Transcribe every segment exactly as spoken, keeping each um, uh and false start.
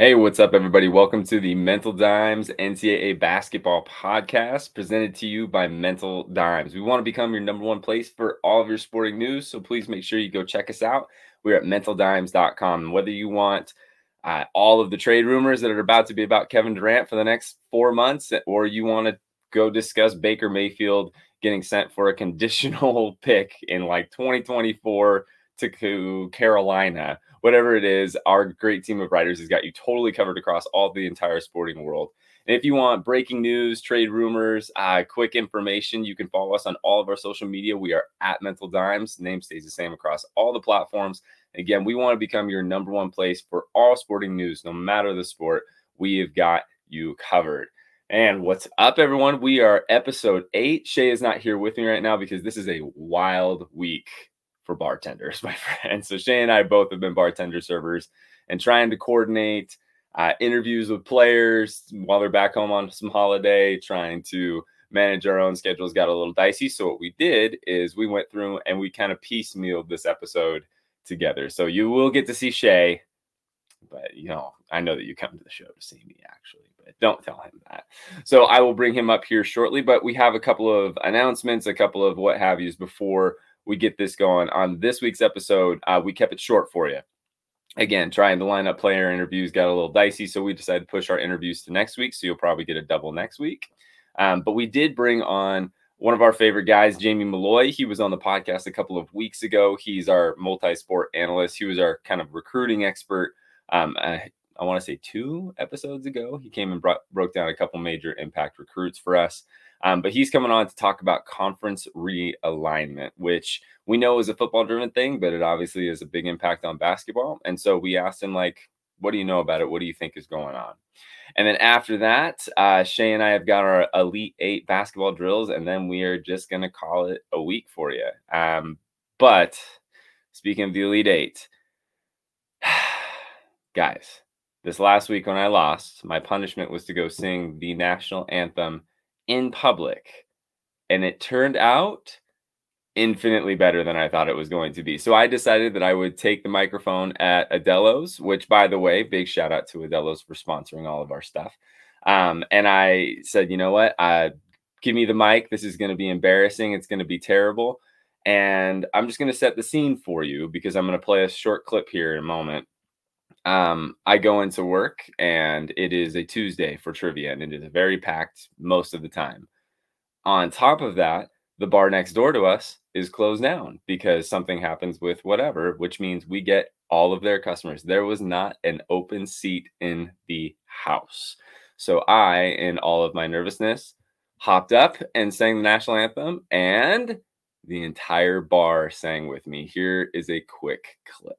Hey, what's up, everybody? Welcome to the Mental Dimes N C double A Basketball Podcast, presented to you by Mental Dimes. We want to become your number one place for all of your sporting news, so please make sure you go check us out. We're at mental dimes dot com. Whether you want uh, all of the trade rumors that are about to be about Kevin Durant for the next four months, or you want to go discuss Baker Mayfield getting sent for a conditional pick in like twenty twenty-four to Carolina, whatever it is, our great team of writers has got you totally covered across all the entire sporting world. And if you want breaking news, trade rumors, uh, quick information, you can follow us on all of our social media. We are at Mental Dimes. Name stays the same across all the platforms. Again, we want to become your number one place for all sporting news, no matter the sport. We have got you covered. And what's up, everyone? We are episode eight. Shay is not here with me right now because this is a wild week for bartenders, my friend. So Shay and I both have been bartender servers and trying to coordinate uh, interviews with players while they're back home on some holiday, trying to manage our own schedules got a little dicey. So what we did is we went through and we kind of piecemealed this episode together. So you will get to see Shay, but you know, I know that you come to the show to see me actually, but don't tell him that. So I will bring him up here shortly, but we have a couple of announcements, a couple of what have yous before we get this going. On this week's episode, uh, we kept it short for you. Again, trying to line up player interviews got a little dicey, so we decided to push our interviews to next week, so you'll probably get a double next week. Um, but we did bring on one of our favorite guys, Jamie Malloy. He was on the podcast a couple of weeks ago. He's our multi-sport analyst. He was our kind of recruiting expert. Um, I, I want to say two episodes ago, he came and brought, broke down a couple major impact recruits for us. Um, but he's coming on to talk about conference realignment, which we know is a football-driven thing, but it obviously is a big impact on basketball. And so we asked him, like, what do you know about it? What do you think is going on? And then after that, uh, Shay and I have got our Elite Eight basketball drills, and then we are just going to call it a week for you. Um, but speaking of the Elite Eight, guys, this last week when I lost, my punishment was to go sing the national anthem in public, and it turned out infinitely better than I thought it was going to be. So I decided that I would take the microphone at Adelo's, which, by the way, big shout out to Adelo's for sponsoring all of our stuff. Um, and I said, you know what? Uh, give me the mic. This is going to be embarrassing. It's going to be terrible. And I'm just going to set the scene for you because I'm going to play a short clip here in a moment. Um, I go into work and it is a Tuesday for trivia and it is very packed most of the time. On top of that, the bar next door to us is closed down because something happens with whatever, which means we get all of their customers. There was not an open seat in the house. So I, in all of my nervousness, hopped up and sang the national anthem, and the entire bar sang with me. Here is a quick clip.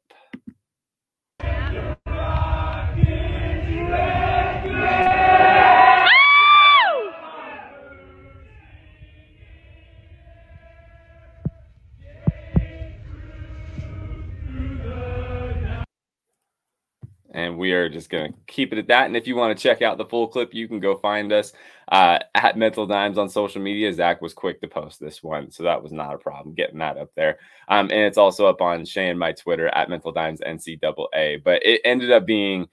And we are just going to keep it at that. And if you want to check out the full clip, you can go find us uh, at Mental Dimes on social media. Zach was quick to post this one, so that was not a problem getting that up there. Um, and it's also up on Shay and my Twitter at Mental Dimes N C double A. But it ended up being,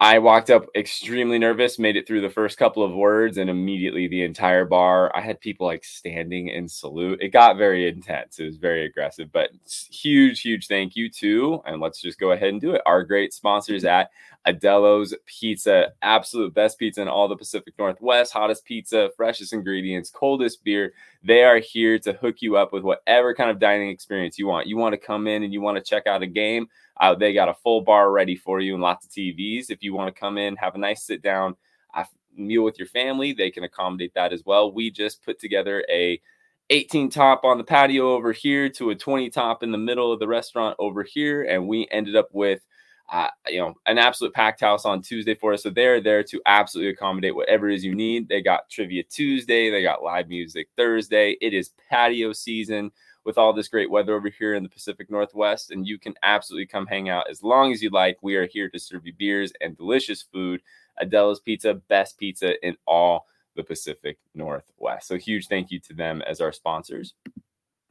I walked up extremely nervous, made it through the first couple of words, and immediately the entire bar, I had people like standing in salute. It got very intense. It was very aggressive, but huge, huge thank you to, and let's just go ahead and do it, our great sponsors at Adelo's Pizza. Absolute best pizza in all the Pacific Northwest, hottest pizza, freshest ingredients, coldest beer. They are here to hook you up with whatever kind of dining experience you want. You want to come in and you want to check out a game. Uh, they got a full bar ready for you and lots of T Vs. If you want to come in, have a nice sit down uh, meal with your family, they can accommodate that as well. We just put together a eighteen top on the patio over here to a twenty top in the middle of the restaurant over here. And we ended up with, uh, you know, an absolute packed house on Tuesday for us. So they're there to absolutely accommodate whatever it is you need. They got Trivia Tuesday. They got live music Thursday. It is patio season with all this great weather over here in the Pacific Northwest, and you can absolutely come hang out as long as you like. We are here to serve you beers and delicious food. Adelo's Pizza, best pizza in all the Pacific Northwest. So huge thank you to them as our sponsors.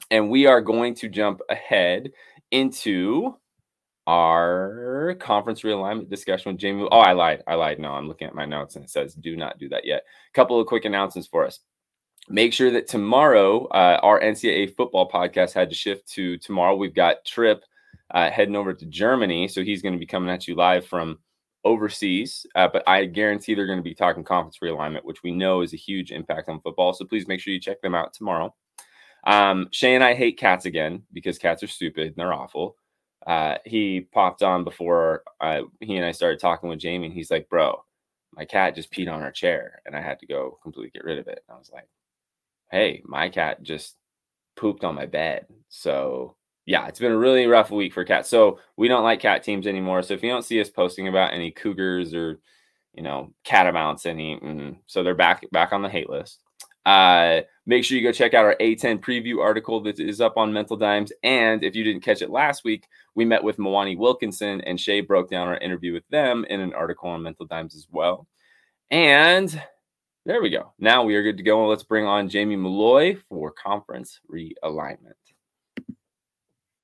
And we are going to jump ahead into our conference realignment discussion with Jamie. Oh, I lied. I lied. No, I'm looking at my notes and it says, do not do that yet. A couple of quick announcements for us. Make sure that tomorrow, uh, our N C double A football podcast had to shift to tomorrow. We've got Trip uh, heading over to Germany. So he's going to be coming at you live from overseas. Uh, but I guarantee they're going to be talking conference realignment, which we know is a huge impact on football. So please make sure you check them out tomorrow. Um, Shay and I hate cats again because cats are stupid and they're awful. Uh, he popped on before uh, he and I started talking with Jamie, and he's like, bro, my cat just peed on our chair, and I had to go completely get rid of it. And I was like, hey, my cat just pooped on my bed. So, yeah, it's been a really rough week for cats. So we don't like cat teams anymore. So if you don't see us posting about any Cougars or, you know, Catamounts, any, mm, so they're back back on the hate list. Uh, make sure you go check out our A ten preview article that is up on Mental Dimes. And if you didn't catch it last week, we met with Mawani Wilkinson, and Shay broke down our interview with them in an article on Mental Dimes as well. And there we go. Now we are good to go. Let's bring on Jamie Malloy for conference realignment.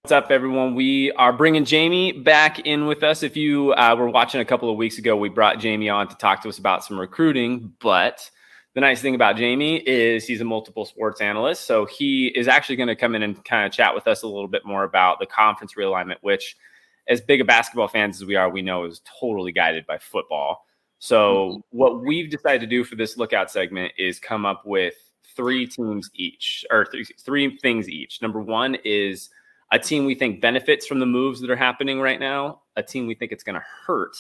What's up, everyone? We are bringing Jamie back in with us. If you uh, were watching a couple of weeks ago, we brought Jamie on to talk to us about some recruiting, but the nice thing about Jamie is he's a multiple sports analyst, so he is actually going to come in and kind of chat with us a little bit more about the conference realignment, which, as big a basketball fans as we are, we know is totally guided by football. So what we've decided to do for this lookout segment is come up with three teams each, or three, three things each. Number one is a team we think benefits from the moves that are happening right now, a team we think it's going to hurt,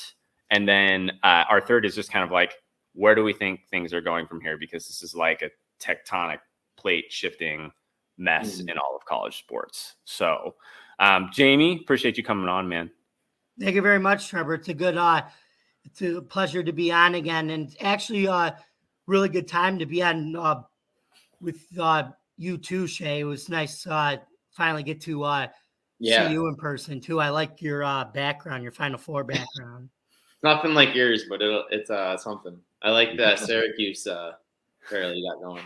and then uh, our third is just kind of like, where do we think things are going from here? Because this is like a tectonic plate shifting mess mm. in all of college sports. So, um, Jamie, appreciate you coming on, man. Thank you very much, Trevor. It's a good, uh, it's a pleasure to be on again. And it's actually a really good time to be on uh, with uh, you too, Shay. It was nice uh finally get to uh, yeah. see you in person too. I like your uh, background, your Final Four background. Nothing like yours, but it'll, it's uh, something. I like the Syracuse uh, fairly got going.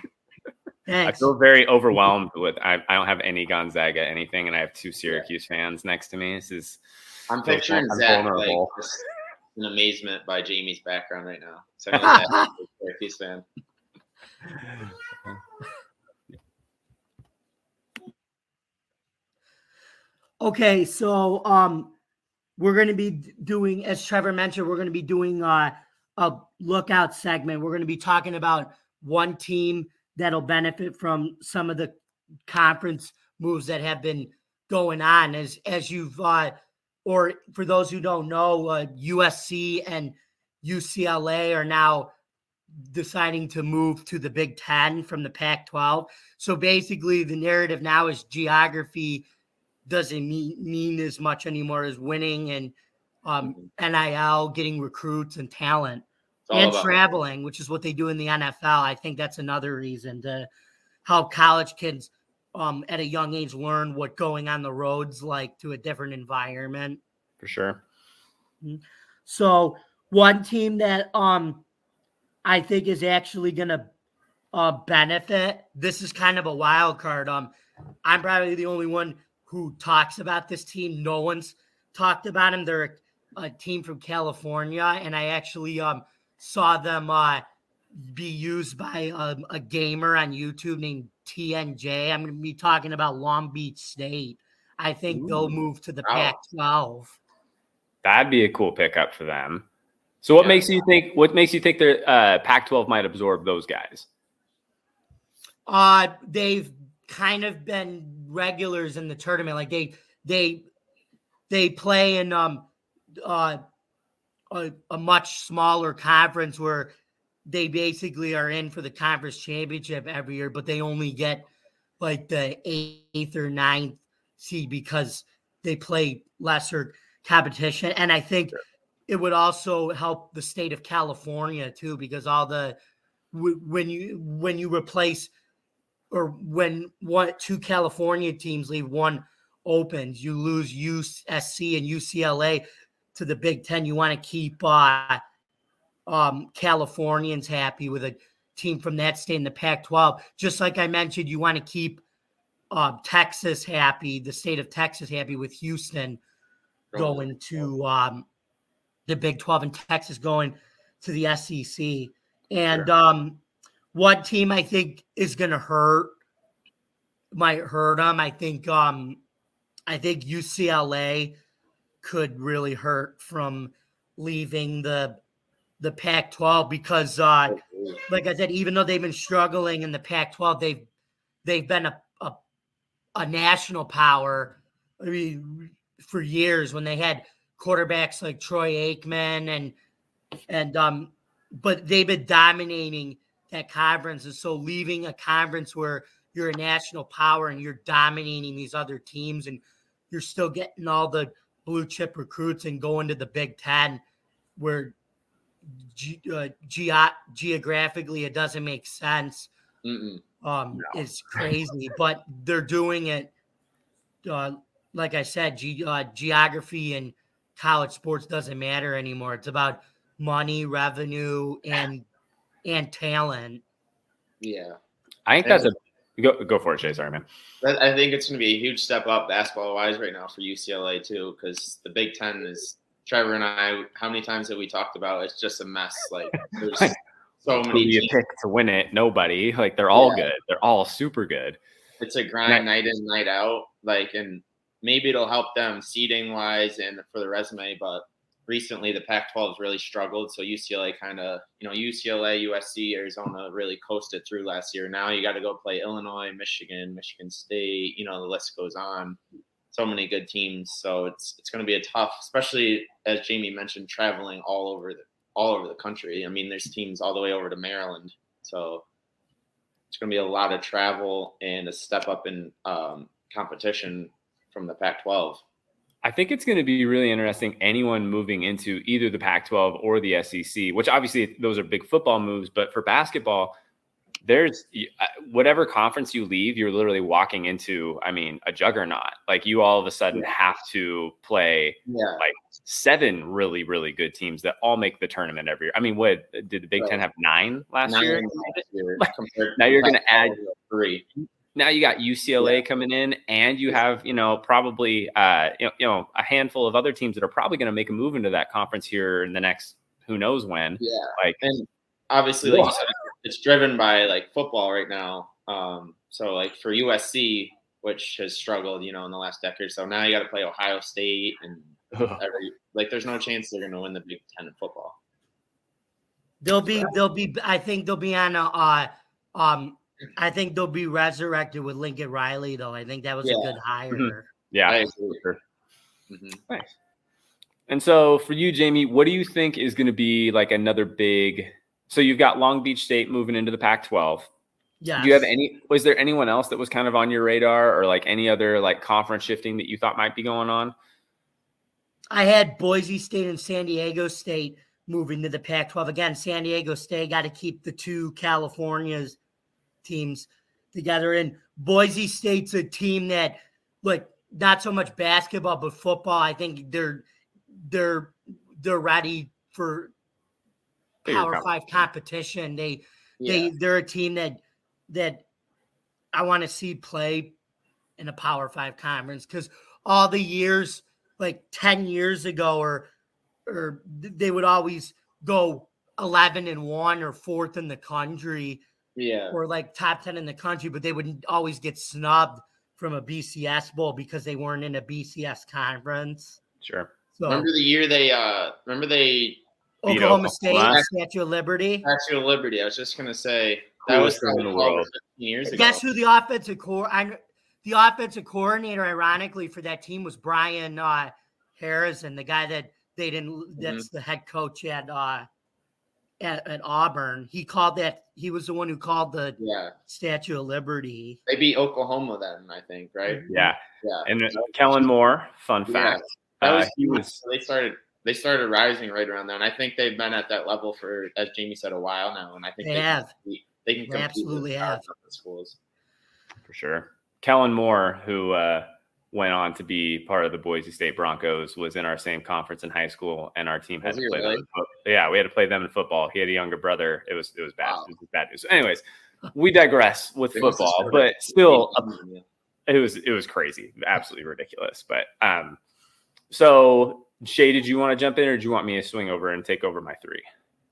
Thanks. I feel very overwhelmed with I, I don't have any Gonzaga anything, and I have two Syracuse fans next to me. This is I'm picturing I'm Zach like just in amazement by Jamie's background right now. So I'm Syracuse fan. Okay, so um, we're going to be doing, as Trevor mentioned, we're going to be doing uh, a lookout segment. We're going to be talking about one team that'll benefit from some of the conference moves that have been going on. As as you've, uh, or for those who don't know, uh, U S C and U C L A are now deciding to move to the Big Ten from the Pac twelve. So basically the narrative now is geography doesn't mean, mean as much anymore as winning and um, N I L, getting recruits and talent. And traveling, which is what they do in the N F L. I think that's another reason to help college kids um, at a young age learn what going on the road's like to a different environment. For sure. So one team that um, I think is actually going to uh, benefit, this is kind of a wild card. Um, I'm probably the only one who talks about this team. No one's talked about them. They're a, a team from California, and I actually – um. saw them uh, be used by um, a gamer on YouTube named T N J. I'm going to be talking about Long Beach State. I think Ooh, they'll move to the wow. Pac twelve. That'd be a cool pickup for them. So, what yeah. makes you think? What makes you think the uh, Pac twelve might absorb those guys? Uh they've kind of been regulars in the tournament. Like they they they play in um uh. A, a much smaller conference where they basically are in for the conference championship every year, but they only get like the eighth or ninth seed because they play lesser competition. And I think sure. it would also help the state of California too, because all the, when you, when you replace or when one, two California teams leave, one opens, you lose U S C and U C L A to the Big Ten. You want to keep uh, um, Californians happy with a team from that state in the Pac twelve. Just like I mentioned, you want to keep uh, Texas happy, the state of Texas happy with Houston going to um, the Big twelve and Texas going to the S E C. And sure. um, one team I think is going to hurt, might hurt them. I think um, I think U C L A could really hurt from leaving the the Pac twelve because, uh, like I said, even though they've been struggling in the Pac twelve, they've they've been a a, a national power. I mean, for years when they had quarterbacks like Troy Aikman and and um, but they've been dominating that conference, and so leaving a conference where you're a national power and you're dominating these other teams, and you're still getting all the blue chip recruits, and going to the Big Ten where Ge- uh, ge- geographically it doesn't make sense. Mm-mm. Um, no. It's crazy, but they're doing it. Uh, like I said, ge- uh, geography and college sports doesn't matter anymore. It's about money, revenue, and and talent. Yeah, I think that's a go. Go for it, Jay. Sorry, man. I think it's going to be a huge step up basketball wise right now for U C L A too, because the Big Ten is. Trevor and I, how many times have we talked about? It's just a mess. Like there's so many. Who do you pick to win it? Nobody. Like they're all yeah. good. They're all super good. It's a grind night in, night out. Like, and maybe it'll help them seeding wise and for the resume. But recently, the Pac twelve has really struggled. So U C L A kind of, you know, U C L A, U S C, Arizona really coasted through last year. Now you got to go play Illinois, Michigan, Michigan State. You know, the list goes on. So many good teams, so it's it's going to be a tough, especially as Jamie mentioned, traveling all over the all over the country. I mean, there's teams all the way over to Maryland, so it's going to be a lot of travel and a step up in um, competition from the Pac twelve. I think it's going to be really interesting. Anyone moving into either the Pac twelve or the S E C, which obviously those are big football moves, but for basketball. There's whatever conference you leave, you're literally walking into, I mean, a juggernaut. Like you all of a sudden yeah. have to play yeah. like seven really, really good teams that all make the tournament every year. I mean, what did the Big right. Ten have nine last nine year? year like, now you're going to add three. Now you got U C L A yeah. coming in, and you have, you know, probably, uh, you know, you know, a handful of other teams that are probably going to make a move into that conference here in the next, who knows when. Yeah. Like, and obviously, like you said, it's driven by like football right now. Um, so like for U S C, which has struggled, you know, in the last decade. So now you got to play Ohio State and every, like, there's no chance they're going to win the Big Ten in football. They'll be, they'll be, I think they'll be on a, uh, um, I think they'll be resurrected with Lincoln Riley though. I think that was yeah. a good hire. Mm-hmm. Yeah. I agree. Mm-hmm. Nice. And so for you, Jamie, what do you think is going to be like another big, so you've got Long Beach State moving into the Pac twelve. Yeah. Do you have any, was there anyone else that was kind of on your radar or like any other like conference shifting that you thought might be going on? I had Boise State and San Diego State moving to the Pac twelve. Again, San Diego State got to keep the two California's teams together. And Boise State's a team that like not so much basketball, but football. I think they're, they're, they're ready for, Power Five competition. They, yeah. they, they're a team that that I want to see play in a Power Five conference because all the years, like ten years ago, or or they would always go eleven and one or fourth in the country, yeah, or like top ten in the country, but they would always get snubbed from a B C S bowl because they weren't in a B C S conference. Sure. So, remember the year they uh remember they. Oklahoma State, Oklahoma. Statue of Liberty. Statue of Liberty. I was just gonna say that was in the world years ago. Guess who the offensive core? I, the offensive coordinator, ironically, for that team was Brian uh, Harrison, the guy that they didn't. That's mm-hmm. the head coach at, uh, at at Auburn. He called that. He was the one who called the yeah. Statue of Liberty. They beat Oklahoma then, I think, right? Yeah, yeah. And so, Kellen Moore. Fun fact. Yeah. That was, uh, he was. They started. They started rising right around there, and I think they've been at that level for, as Jamie said, a while now. And I think they, they have. Can compete, they can compete absolutely with have the schools for sure. Kellen Moore, who uh, went on to be part of the Boise State Broncos, was in our same conference in high school, and our team had was to play. Really? Them. Yeah, we had to play them in football. He had a younger brother. It was it was bad. Wow. It was bad news. Anyways, we digress with it football, but still, a, it was it was crazy, absolutely ridiculous. But um. So, Shay, did you want to jump in, or do you want me to swing over and take over my three?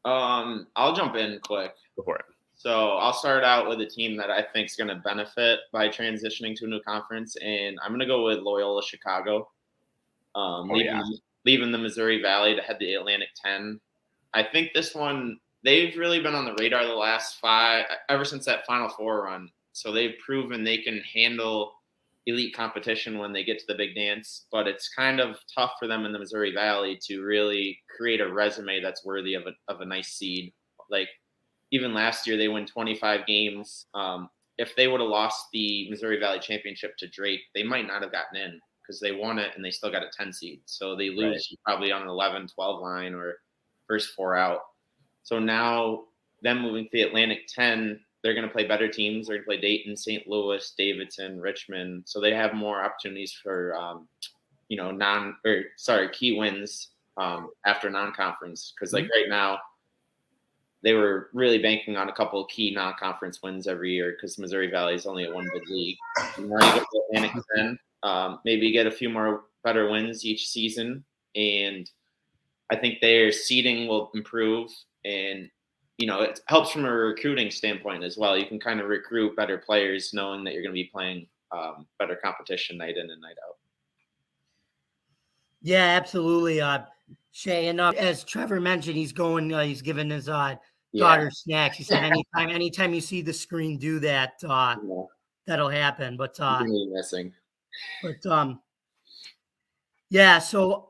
Um, I'll jump in quick. Go for it. So I'll start out with a team that I think is going to benefit by transitioning to a new conference, and I'm going to go with Loyola Chicago. Um, oh, leaving, yeah. leaving the Missouri Valley to head the Atlantic ten. I think this one, they've really been on the radar the last five, ever since that Final Four run. So they've proven they can handle elite competition when they get to the big dance, but it's kind of tough for them in the Missouri Valley to really create a resume that's worthy of a, of a nice seed. Like even last year, they won twenty-five games. Um, if they would have lost the Missouri Valley Championship to Drake, they might not have gotten in because they won it and they still got a ten seed. So they lose right. probably on an eleven, twelve line or first four out. So now them moving to the Atlantic ten, they're going to play better teams. They're going to play Dayton, Saint Louis, Davidson, Richmond. So they have more opportunities for, um, you know, non or sorry, key wins um, after non-conference. Because like right now, they were really banking on a couple of key non-conference wins every year. Because Missouri Valley is only a one bid league. And now you go to Atlantic ten, um, maybe get a few more better wins each season, and I think their seeding will improve. And you know, it helps from a recruiting standpoint as well. You can kind of recruit better players knowing that you're going to be playing um, better competition night in and night out. Yeah, absolutely, uh, Shay. And uh, as Trevor mentioned, he's going, uh, he's giving his uh, daughter yeah. snacks. He said anytime, anytime you see the screen do that, uh, yeah. that'll happen. But uh, really missing. But um, yeah. So,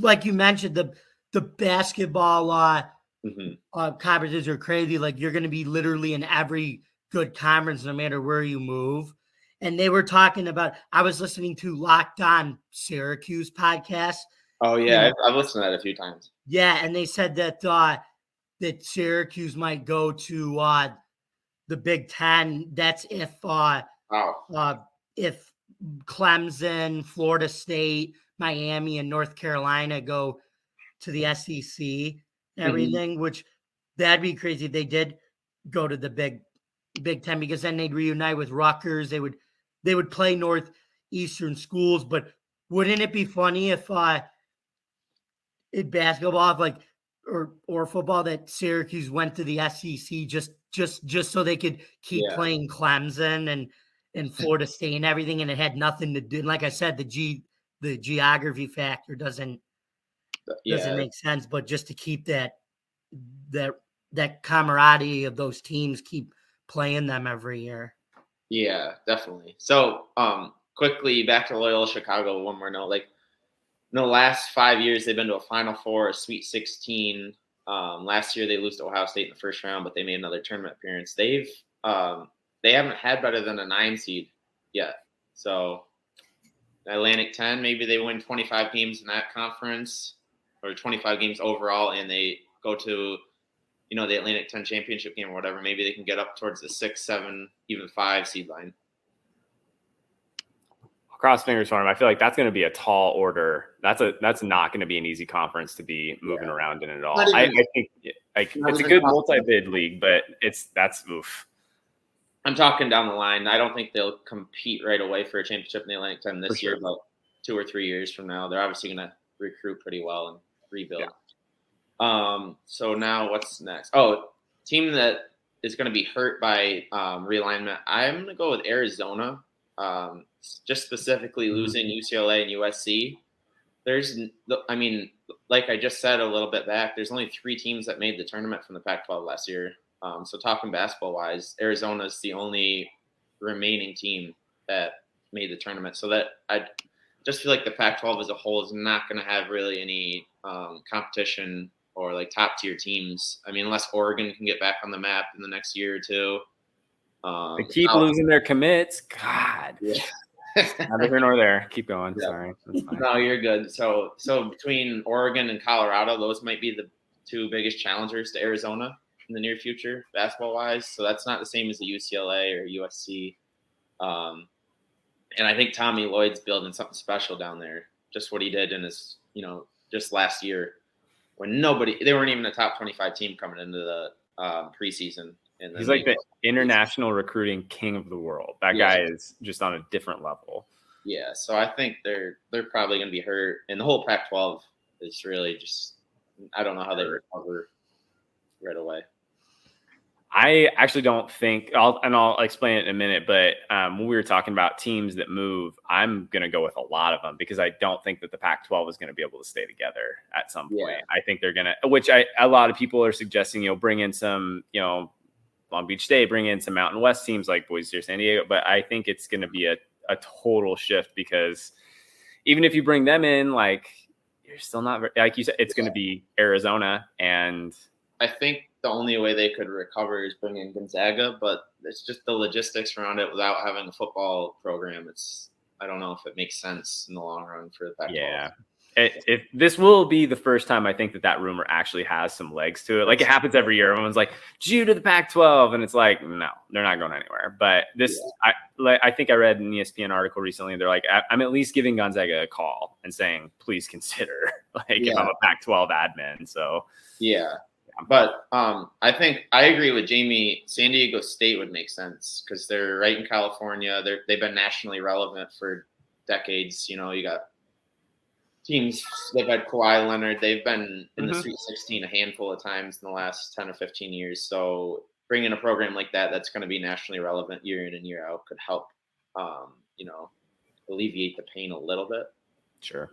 like you mentioned, the the basketball. Uh, Mm-hmm. Uh, conferences are crazy. Like you're going to be literally in every good conference, no matter where you move. And they were talking about. I was listening to Locked On Syracuse podcast. Oh yeah, and, I've, I've listened to that a few times. Yeah, and they said that uh, that Syracuse might go to uh, the Big Ten. That's if uh, wow. uh, if Clemson, Florida State, Miami, and North Carolina go to the S E C. Everything, mm-hmm. which that'd be crazy if they did go to the big, big Ten, because then they'd reunite with Rutgers. They would, they would play Northeastern schools. But wouldn't it be funny if, uh, in basketball, if like or or football, that Syracuse went to the S E C just just just so they could keep yeah. playing Clemson and and Florida State and everything, and it had nothing to do. Like I said, the G the geography factor doesn't. Yeah. Doesn't make sense, but just to keep that that that camaraderie of those teams, keep playing them every year. Yeah, definitely. So um quickly back to Loyola Chicago, one more note. Like in the last five years they've been to a Final Four, a Sweet sixteen. Um last year they lose to Ohio State in the first round, but they made another tournament appearance. They've um they haven't had better than a nine seed yet. So Atlantic ten, maybe they win twenty-five games in that conference. Or twenty-five games overall, and they go to, you know, the Atlantic ten championship game or whatever, maybe they can get up towards the six, seven, even five seed line. Cross fingers for him. I feel like that's going to be a tall order. That's a that's not going to be an easy conference to be moving yeah. around in at all. I, I think like it's a good multi-bid league, but it's that's oof. I'm talking down the line. I don't think they'll compete right away for a championship in the Atlantic ten this sure. year, but two or three years from now, they're obviously going to recruit pretty well and rebuild. Yeah. Um, so now what's next? Oh, team that is going to be hurt by um, realignment. I'm going to go with Arizona, um, just specifically losing U C L A and U S C. There's, I mean, like I just said a little bit back, there's only three teams that made the tournament from the Pac twelve last year. Um, so talking basketball-wise, Arizona is the only remaining team that made the tournament. So that I just feel like the Pac twelve as a whole is not going to have really any um, competition or like top tier teams. I mean, unless Oregon can get back on the map in the next year or two. Um, they keep I'll, losing their commits. God. Yeah. Neither here nor there. Keep going. Yeah. Sorry. No, you're good. So, so between Oregon and Colorado, those might be the two biggest challengers to Arizona in the near future, basketball wise. So that's not the same as the U C L A or U S C. Um, And I think Tommy Lloyd's building something special down there. Just what he did in his, you know, just last year when nobody, they weren't even a top twenty-five team coming into the um, preseason. And he's like the international recruiting king of the world. That guy is just on a different level. Yeah, so I think they're they're probably going to be hurt, and the whole Pac twelve is really just I don't know how they recover right away. I actually don't think, I'll, and I'll explain it in a minute, but um, when we were talking about teams that move, I'm going to go with a lot of them because I don't think that the Pac twelve is going to be able to stay together at some point. Yeah. I think they're going to, which I, a lot of people are suggesting, you know, bring in some, you know, Long Beach State, bring in some Mountain West teams like Boise State or San Diego, but I think it's going to be a, a total shift because even if you bring them in, like you're still not, like you said, it's yeah. going to be Arizona and I think the only way they could recover is bring in Gonzaga, but it's just the logistics around it without having a football program. It's, I don't know if it makes sense in the long run for the Pac twelve. Yeah. It, it, this will be the first time I think that that rumor actually has some legs to it. Like it happens every year. Everyone's like, due to the Pac twelve. And it's like, no, they're not going anywhere. But this, yeah. I like, I think I read an E S P N article recently. They're like, I, I'm at least giving Gonzaga a call and saying, please consider like yeah. if I'm a Pac twelve admin. So yeah. But um, I think I agree with Jamie. San Diego State would make sense because they're right in California. They're, they've been nationally relevant for decades. You know, you got teams that had Kawhi Leonard. They've been in mm-hmm. the Sweet sixteen a handful of times in the last ten or fifteen years. So bringing a program like that that's going to be nationally relevant year in and year out could help, um, you know, alleviate the pain a little bit. Sure.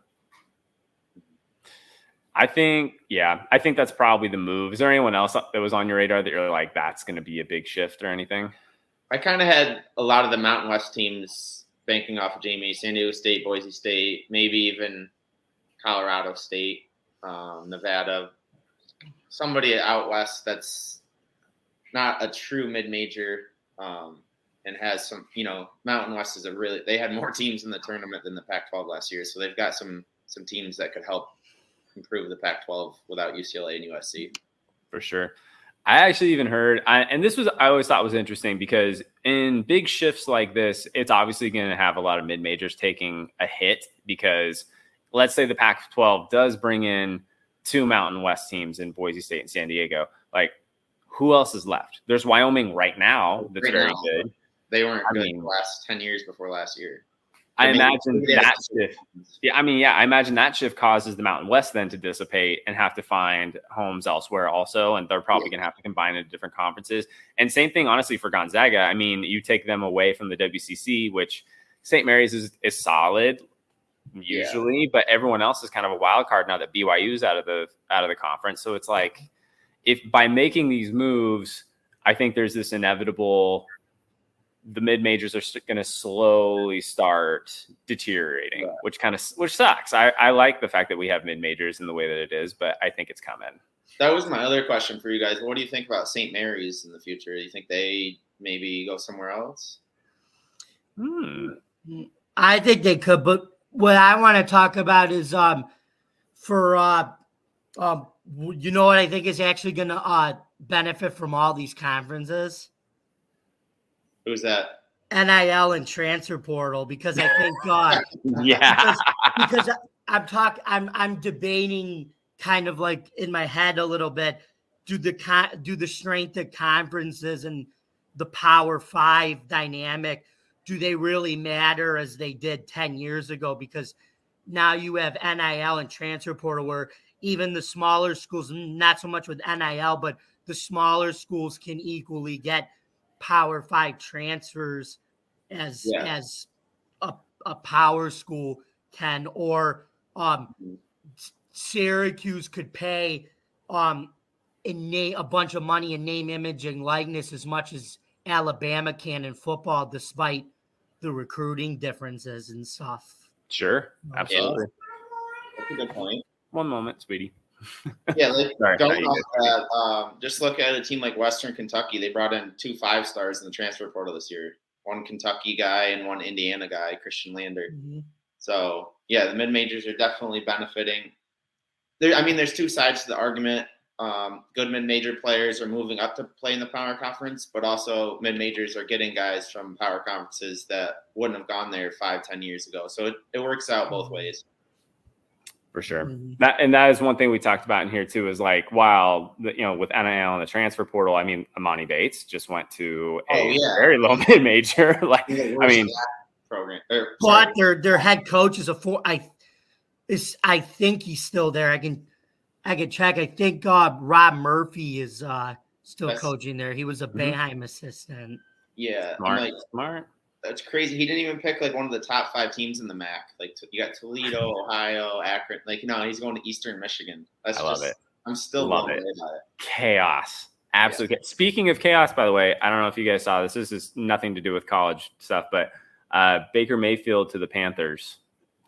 I think, yeah, I think that's probably the move. Is there anyone else that was on your radar that you're like, that's going to be a big shift or anything? I kind of had a lot of the Mountain West teams banking off of Jamie, San Diego State, Boise State, maybe even Colorado State, um, Nevada, somebody out west that's not a true mid-major um, and has some, you know, Mountain West is a really, they had more teams in the tournament than the Pac twelve last year. So they've got some some teams that could help improve the Pac twelve without U C L A and U S C. For sure. I actually even heard, I, and this was, I always thought was interesting because in big shifts like this, it's obviously going to have a lot of mid-majors taking a hit because let's say the Pac twelve does bring in two Mountain West teams in Boise State and San Diego. Like who else is left? There's Wyoming right now. That's right very now, good. They weren't I good mean, in the last ten years before last year. I, I mean, imagine that shift. Yeah, I mean, yeah, I imagine that shift causes the Mountain West then to dissipate and have to find homes elsewhere also, and they're probably yeah. going to have to combine into different conferences. And same thing, honestly, for Gonzaga. I mean, you take them away from the W C C, which Saint Mary's is, is solid usually, yeah. but everyone else is kind of a wild card now that B Y U's out of the out of the conference. So it's like, if by making these moves, I think there's this inevitable. The mid majors are going to slowly start deteriorating, right. which kind of which sucks. I, I like the fact that we have mid majors in the way that it is, but I think it's coming. That was my other question for you guys. What do you think about Saint Mary's in the future? Do you think they maybe go somewhere else? Hmm. I think they could, but what I want to talk about is um for uh um you know what I think is actually going to uh benefit from all these conferences. Who's that? N I L and transfer portal, because I think God. Uh, yeah. Because, because I'm talking, I'm I'm debating kind of like in my head a little bit. Do the con- do the strength of conferences and the Power Five dynamic? Do they really matter as they did ten years ago? Because now you have N I L and transfer portal, where even the smaller schools, not so much with N I L, but the smaller schools can equally get Power Five transfers as yeah. as a, a power school can, or um Syracuse could pay um in na- a bunch of money in name, image, and likeness as much as Alabama can in football, despite the recruiting differences and stuff. Sure, absolutely. Yeah. That's a good point. One moment, sweetie. Yeah, like, Sorry, don't know that. Um, just look at a team like Western Kentucky. They brought in two five stars in the transfer portal this year. One Kentucky guy and one Indiana guy, Christian Lander. Mm-hmm. So, yeah, the mid-majors are definitely benefiting. There, I mean, there's two sides to the argument. Um, good mid-major players are moving up to play in the power conference, but also mid-majors are getting guys from power conferences that wouldn't have gone there five, ten years ago. So it, it works out both ways. For sure. That, and that is one thing we talked about in here too, is like, while the, you know, with N I L and the transfer portal, I mean, Imani Bates just went to a oh, yeah. very low mid major. Like, yeah, I mean, program. Er, but their their head coach is a four. I is I think he's still there. I can I can check. I think uh, Rob Murphy is uh, still that's, coaching there. He was a mm-hmm. Boeheim assistant. Yeah, smart. Like, smart. That's crazy. He didn't even pick like one of the top five teams in the M A C. Like you got Toledo, Ohio, Akron. Like no, he's going to Eastern Michigan. That's I love just, it. I'm still love blown it. away by it. Chaos. Absolutely. Yeah. Speaking of chaos, by the way, I don't know if you guys saw this. This is nothing to do with college stuff, but uh, Baker Mayfield to the Panthers.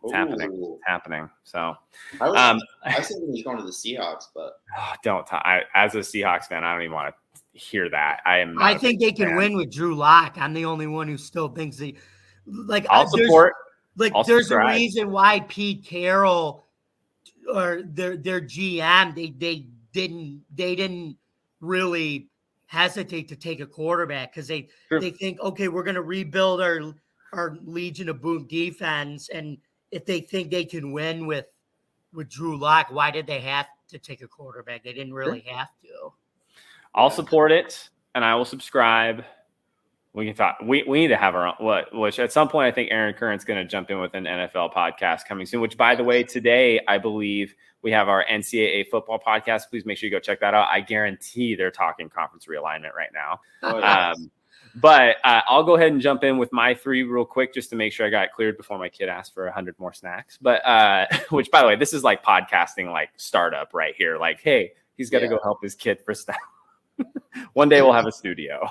It's Ooh. happening. It's happening. So I was, um, I was thinking he's going to the Seahawks, but oh, don't. T- I, as a Seahawks fan, I don't even want to hear that. I am. Not I think they can fan. win with Drew Lock. I'm the only one who still thinks he. Like I'll uh, support. Like I'll there's subscribe. a reason why Pete Carroll or their their G M they they didn't they didn't. really hesitate to take a quarterback because they sure. they think, okay, we're going to rebuild our our Legion of Boom defense, and if they think they can win with with Drew Lock, why did they have to take a quarterback? They didn't really sure. have to. I'll yeah. support it, and I will subscribe. We can talk. We we need to have our own. What which at some point I think Aaron Curran's going to jump in with an N F L podcast coming soon. Which by the way, today I believe we have our N C A A football podcast. Please make sure you go check that out. I guarantee they're talking conference realignment right now. Oh, yes. um, but uh, I'll go ahead and jump in with my three real quick just to make sure I got it cleared before my kid asked for a hundred more snacks. But uh, which by the way, this is like podcasting like startup right here. Like hey, he's got to yeah. go help his kid for stuff. One day we'll have a studio,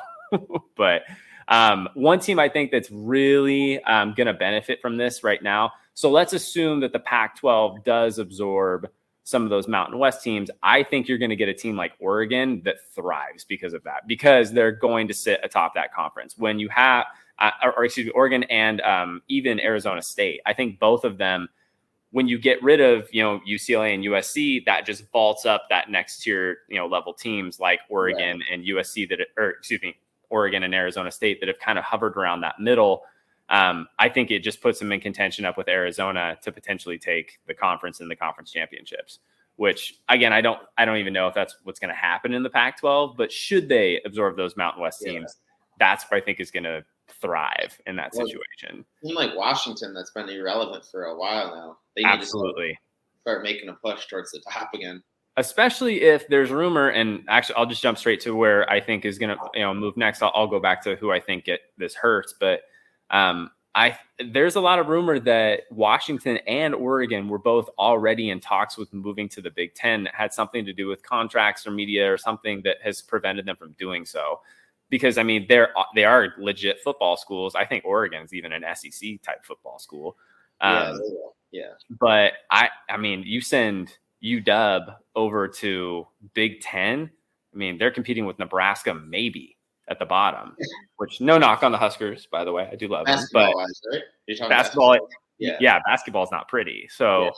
but. Um, one team I think that's really um, going to benefit from this right now. So let's assume that the Pac twelve does absorb some of those Mountain West teams. I think you're going to get a team like Oregon that thrives because of that, because they're going to sit atop that conference. When you have, uh, or excuse me, Oregon and um, even Arizona State, I think both of them, when you get rid of, you know, U C L A and U S C, that just vaults up that next tier, you know, level teams like Oregon right. and U S C that, or excuse me, Oregon and Arizona State that have kind of hovered around that middle. Um, I think it just puts them in contention up with Arizona to potentially take the conference and the conference championships, which again, I don't, I don't even know if that's what's going to happen in the Pac twelve, but should they absorb those Mountain West teams, yeah. that's what I think is going to thrive in that well, situation. Team like Washington, that's been irrelevant for a while now. They need Absolutely. to start making a push towards the top again. Especially if there's rumor, and actually I'll just jump straight to where I think is going to you know move next. I'll, I'll go back to who I think it, this hurts, but um, I there's a lot of rumor that Washington and Oregon were both already in talks with moving to the Big Ten. It had something to do with contracts or media or something that has prevented them from doing so. Because I mean, they're they are legit football schools. I think Oregon's even an S E C type football school. Um, yeah, yeah. But I I mean, you send. U W over to Big Ten. I mean, they're competing with Nebraska, maybe at the bottom. Which no knock on the Huskers, by the way, I do love them. But right? basketball, basketball, yeah, yeah, basketball is not pretty. So,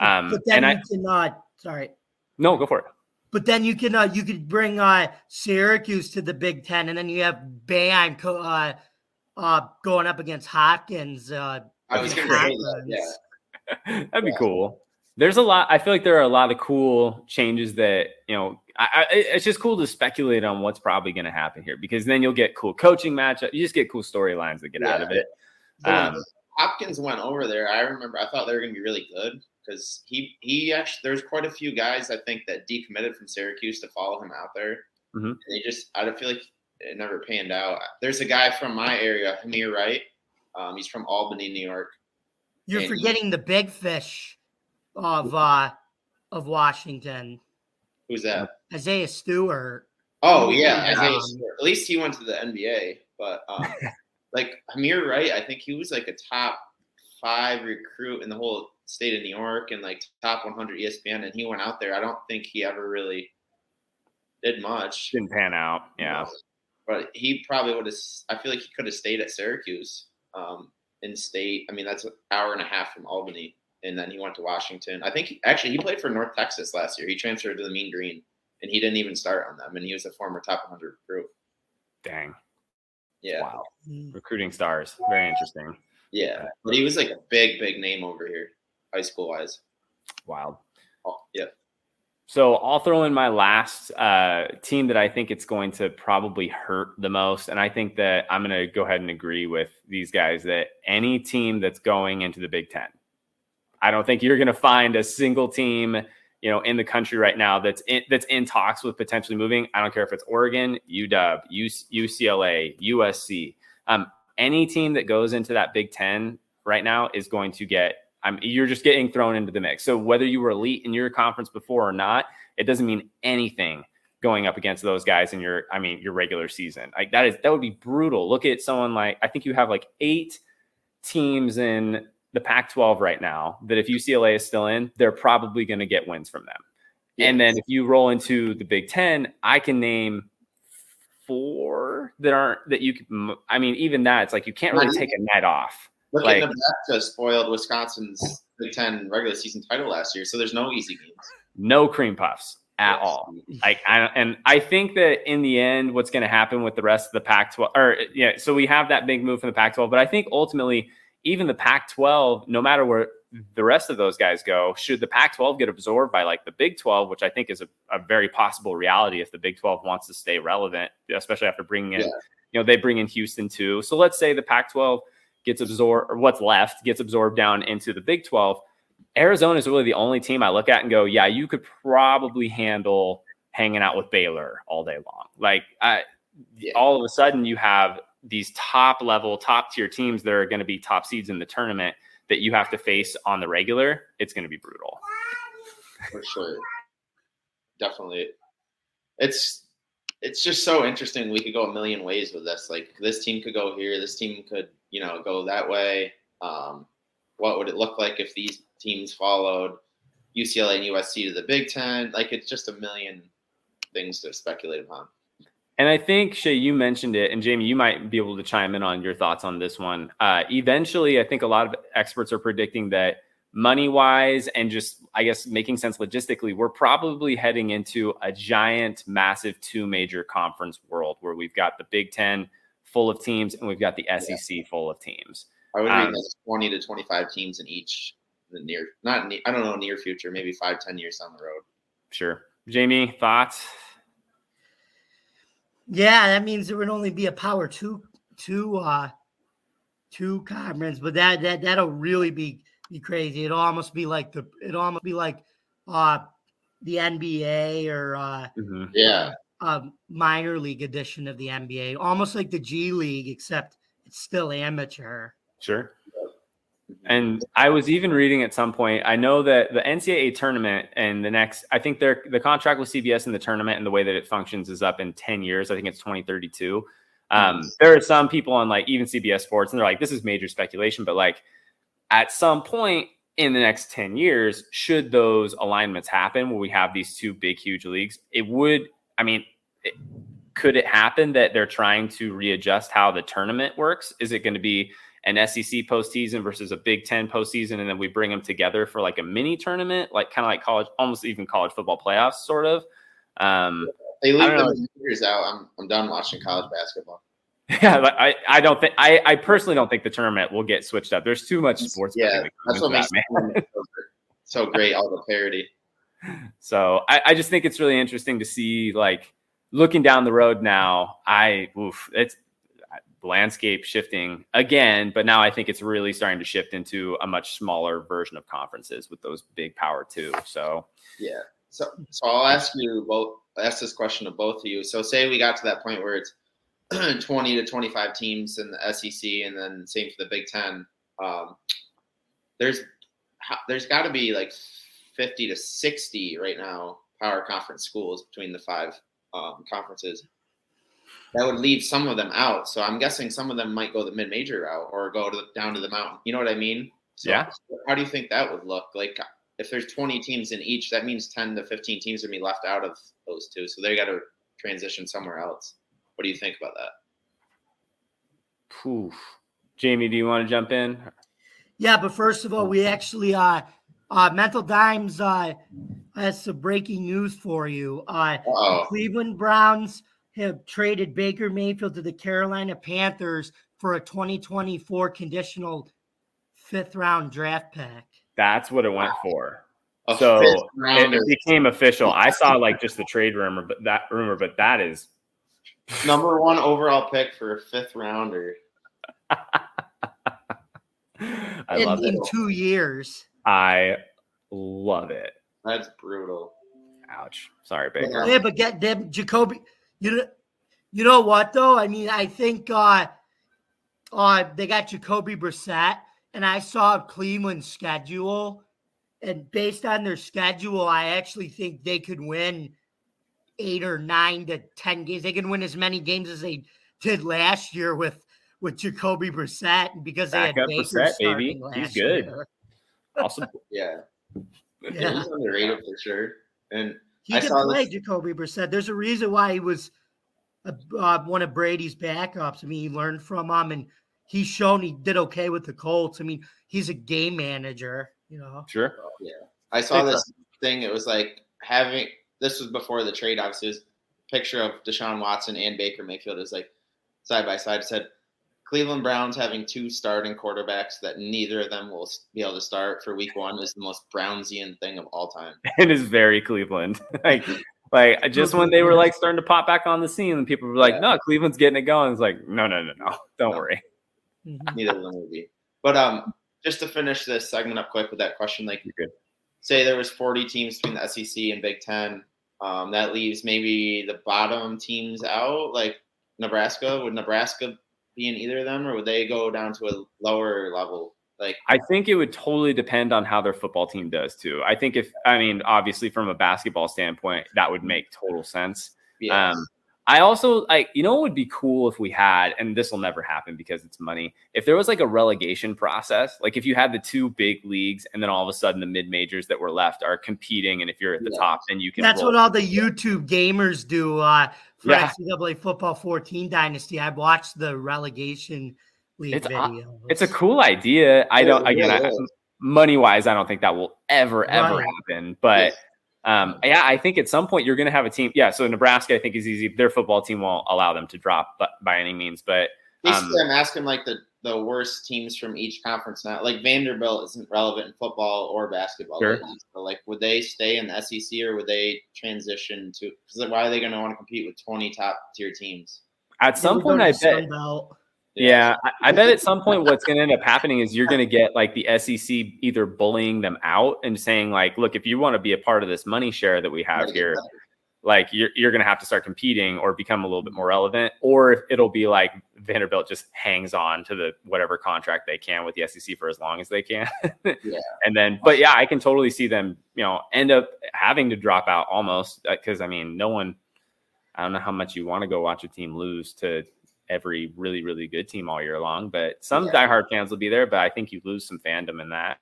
yeah. um, but then and you I, cannot. Sorry, no, go for it. But then you can uh, you could bring uh, Syracuse to the Big Ten, and then you have Bayheim co- uh, uh, going up against Hopkins. Uh, I was going to say that. Yeah, that'd be yeah. cool. There's a lot. I feel like there are a lot of cool changes that, you know, I, I, it's just cool to speculate on what's probably going to happen here, because then you'll get cool coaching matchups. You just get cool storylines that get yeah. out of it. Um, Hopkins went over there. I remember I thought they were going to be really good because he, he actually, there's quite a few guys I think that decommitted from Syracuse to follow him out there. Mm-hmm. And they just, I feel like it never panned out. There's a guy from my area, Amir Wright. Um, he's from Albany, New York. You're and forgetting he, the big fish. Of uh, of Washington. Who's that? Isaiah Stewart. Oh yeah, Isaiah um, Stewart. At least he went to the N B A. But um, like Amir Wright, I think he was like a top five recruit in the whole state of New York and like top one hundred E S P N. And he went out there. I don't think he ever really did much. Didn't pan out. Yeah. But he probably would have. I feel like he could have stayed at Syracuse. Um, in state. I mean, that's an hour and a half from Albany. And then he went to Washington. I think he, actually he played for North Texas last year. He transferred to the Mean Green, and he didn't even start on them. And he was a former top one hundred recruit. Dang. Yeah. Wow. Recruiting stars. Very interesting. Yeah. But he was like a big, big name over here, high school wise. Wild. Oh, yeah. So I'll throw in my last uh, team that I think it's going to probably hurt the most. And I think that I'm going to go ahead and agree with these guys that any team that's going into the Big Ten, I don't think you're going to find a single team, you know, in the country right now that's in, that's in talks with potentially moving. I don't care if it's Oregon, U W, U C L A, U S C. Um, any team that goes into that Big Ten right now is going to get, I'm, you're just getting thrown into the mix. So whether you were elite in your conference before or not, it doesn't mean anything going up against those guys in your, I mean, your regular season. Like that is, that would be brutal. Look at someone like, I think you have like eight teams in the Pac twelve right now that if U C L A is still in, they're probably going to get wins from them. Yes. And then if you roll into the Big Ten, I can name four that aren't, that you can, I mean, even that, it's like, you can't really take a night off. Look like, at Nebraska spoiled Wisconsin's Big Ten regular season title last year, so there's no easy games. No cream puffs at yes. all. Like, I, and I think that in the end, what's going to happen with the rest of the Pac twelve, or yeah, so we have that big move from the Pac twelve, but I think ultimately, even the Pac twelve, no matter where the rest of those guys go, should the Pac twelve get absorbed by like the Big twelve, which I think is a, a very possible reality if the Big twelve wants to stay relevant, especially after bringing in, yeah. you know, they bring in Houston too. So let's say the Pac twelve gets absorbed, or what's left gets absorbed down into the Big twelve. Arizona is really the only team I look at and go, yeah, you could probably handle hanging out with Baylor all day long. Like I, all of a sudden you have these top level, top tier teams that are going to be top seeds in the tournament that you have to face on the regular. It's going to be brutal. For sure. Definitely. It's, it's just so interesting. We could go a million ways with this. Like this team could go here. This team could, you know, go that way. Um, what would it look like if these teams followed U C L A and U S C to the Big Ten? Like it's just a million things to speculate upon. And I think, Shay, you mentioned it, and Jamie, you might be able to chime in on your thoughts on this one. Uh, eventually, I think a lot of experts are predicting that money-wise and just, I guess, making sense logistically, we're probably heading into a giant, massive two-major conference world where we've got the Big Ten full of teams and we've got the S E C yeah. full of teams. I would um, mean that's twenty to twenty-five teams in each, in the near, not in, I don't know, near future, maybe five, ten years down the road. Sure. Jamie, thoughts? Yeah, that means there would only be a power two, two, uh, two conference, but that that that'll really be, be crazy. It'll almost be like the it almost be like uh, the N B A or uh, mm-hmm. yeah, uh, minor league edition of the N B A, almost like the G League, except it's still amateur. Sure. And I was even reading at some point, I know that the N C double A tournament and the next, I think their the contract with C B S and the tournament and the way that it functions is up in ten years. I think it's twenty thirty-two. Um, nice. There are some people on like even C B S Sports and they're like, this is major speculation. But like at some point in the next ten years, should those alignments happen where we have these two big, huge leagues, it would, I mean, it, could it happen that they're trying to readjust how the tournament works? Is it going to be an S E C postseason versus a Big Ten postseason, and then we bring them together for like a mini tournament, like kind of like college, almost even college football playoffs, sort of. Um, they leave them years out. I'm I'm done watching college basketball. Yeah, but I, I don't think I, I personally don't think the tournament will get switched up. There's too much sports. Yeah, that's what makes it so great, all the parity. So I, I just think it's really interesting to see, like looking down the road now. I oof, it's. landscape shifting again, but now I think it's really starting to shift into a much smaller version of conferences with those big power two. So yeah. So so I'll ask you both ask this question to both of you. So say we got to that point where it's twenty to twenty-five teams in the S E C and then same for the Big Ten. Um, there's there's got to be like fifty to sixty right now power conference schools between the five um, conferences. That would leave some of them out. So I'm guessing some of them might go the mid-major route or go to the, down to the mountain. You know what I mean? So yeah. How do you think that would look? Like if there's twenty teams in each, that means ten to fifteen teams are going to be left out of those two. So they got to transition somewhere else. What do you think about that? Oof. Jamie, do you want to jump in? Yeah, but first of all, we actually uh, uh, Mental Dimes uh, has some breaking news for you. Uh, the Cleveland Browns have traded Baker Mayfield to the Carolina Panthers for a twenty twenty-four conditional fifth round draft pick. That's what it went wow. for. A so it, it became official. I saw like just the trade rumor, but that rumor, but that is number one overall pick for a fifth rounder. I in, love it. In two years. I love it. That's brutal. Ouch. Sorry, Baker. Yeah, but get them, Jacoby. You know, you know what though? I mean, I think uh, uh they got Jacoby Brissett, and I saw Cleveland's schedule, and based on their schedule, I actually think they could win eight or nine to ten games. They can win as many games as they did last year with with Jacoby Brissett, because they Back had Baker Brissett, baby. He's good. Year. Awesome. Yeah. Yeah. He's underrated for sure. And he I can saw play this. Jacoby Brissett. There's a reason why he was a, uh, one of Brady's backups. I mean, he learned from him, and he's shown he did okay with the Colts. I mean, he's a game manager, you know. Sure. Yeah. I saw Pick this up. thing. It was like having – this was before the trade, obviously. It was a picture of Deshaun Watson and Baker Mayfield. It was like side by side. It said, Cleveland Browns having two starting quarterbacks that neither of them will be able to start for week one is the most Brownsian thing of all time. It is very Cleveland. like, like just when they were like starting to pop back on the scene and people were like, yeah. no, Cleveland's getting it going. It's like, no, no, no, no. Don't no. worry. Neither of them will be. But um, just to finish this segment up quick with that question, like You're good. say there was forty teams between the S E C and Big Ten. Um, that leaves maybe the bottom teams out, like Nebraska. Would Nebraska be in either of them, or would they go down to a lower level? Like, I think it would totally depend on how their football team does too. I think if, I mean, obviously from a basketball standpoint, that would make total sense. Yeah. Um, I also, like, you know, it would be cool if we had, and this will never happen because it's money, if there was like a relegation process, like if you had the two big leagues and then all of a sudden the mid majors that were left are competing. And if you're at the yeah. top, then you can, that's roll. What all the YouTube gamers do. Uh, for yeah. N C double A Football fourteen Dynasty. I watched the relegation league it's video. A, it's a cool idea. I don't, again, I, money wise, I don't think that will ever, right. ever happen, but yes. Um, yeah, I think at some point you're going to have a team. Yeah, so Nebraska, I think, is easy. Their football team won't allow them to drop but by any means. But um, basically, I'm asking like the, the worst teams from each conference now. Like Vanderbilt isn't relevant in football or basketball. Sure. So, like, would they stay in the S E C or would they transition to? Because like, why are they going to want to compete with twenty top tier teams? At some point, I bet. Yeah, I, I bet at some point what's going to end up happening is you're going to get like the S E C either bullying them out and saying like, look, if you want to be a part of this money share that we have here, like you're you're going to have to start competing or become a little bit more relevant, or it'll be like Vanderbilt just hangs on to the whatever contract they can with the S E C for as long as they can. yeah. And then, but yeah, I can totally see them, you know, end up having to drop out almost because, I mean, no one, I don't know how much you want to go watch a team lose to every really, really good team all year long, but some yeah. diehard fans will be there, but I think you lose some fandom in that.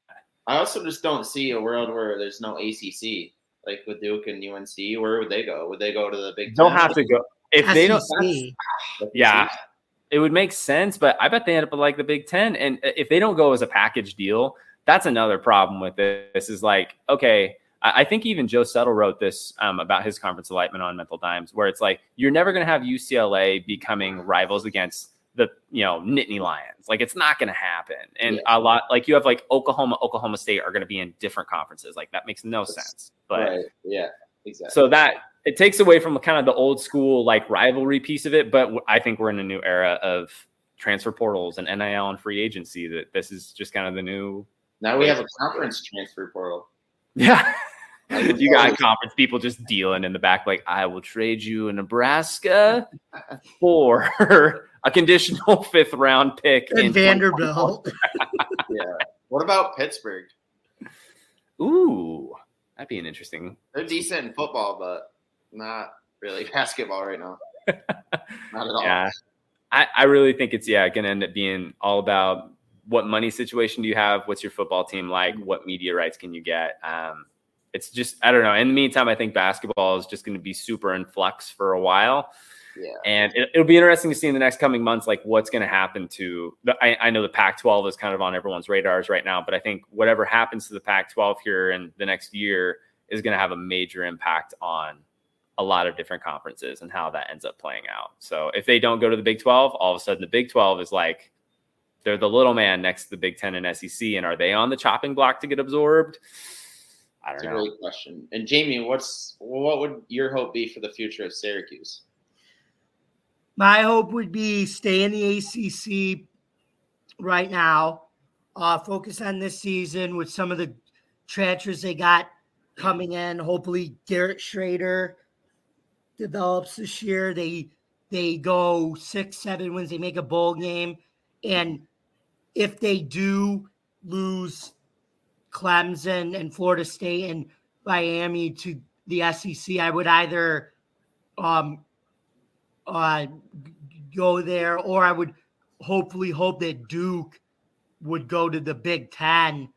I also just don't see a world where there's no A C C, like with Duke and U N C. Where would they go? Would they go to the Big Ten? They'll have to go. If S E C. They don't, yeah, it would make sense, but I bet they end up with like the Big Ten. And if they don't go as a package deal, that's another problem with this. This is like, okay, I think even Joe Settle wrote this um, about his conference alignment on Mental Dimes, where it's like, you're never going to have U C L A becoming rivals against the, you know, Nittany Lions. Like, it's not going to happen. And yeah. a lot, like you have like Oklahoma, Oklahoma State are going to be in different conferences. Like that makes no sense. But right. yeah, exactly. So that it takes away from kind of the old school, like rivalry piece of it. But I think we're in a new era of transfer portals and N I L and free agency, that this is just kind of the new. Now we have a conference transfer portal. Yeah. You got conference people just dealing in the back, like, I will trade you in Nebraska for a conditional fifth round pick and in Vanderbilt. yeah. What about Pittsburgh? Ooh, that'd be an interesting. They're decent in football, but not really basketball right now. Not at all. Yeah. I, I really think it's yeah going to end up being all about what money situation do you have, what's your football team like, what media rights can you get. Um, It's just, I don't know. In the meantime, I think basketball is just going to be super in flux for a while. Yeah. And it, it'll be interesting to see in the next coming months, like what's going to happen to, I, I know the Pac twelve is kind of on everyone's radars right now, but I think whatever happens to the Pac twelve here in the next year is going to have a major impact on a lot of different conferences and how that ends up playing out. So if they don't go to the Big twelve, all of a sudden the Big twelve is like, they're the little man next to the Big ten and S E C. And are they on the chopping block to get absorbed? I don't know. It's a great question. And Jamie, what's what would your hope be for the future of Syracuse? My hope would be stay in the A C C right now, uh, focus on this season with some of the transfers they got coming in. Hopefully Garrett Schrader develops this year. They they go six, seven wins. They make a bowl game. And if they do lose Clemson and Florida State and Miami to the S E C, I would either um, uh, go there or I would hopefully hope that Duke would go to the Big Ten.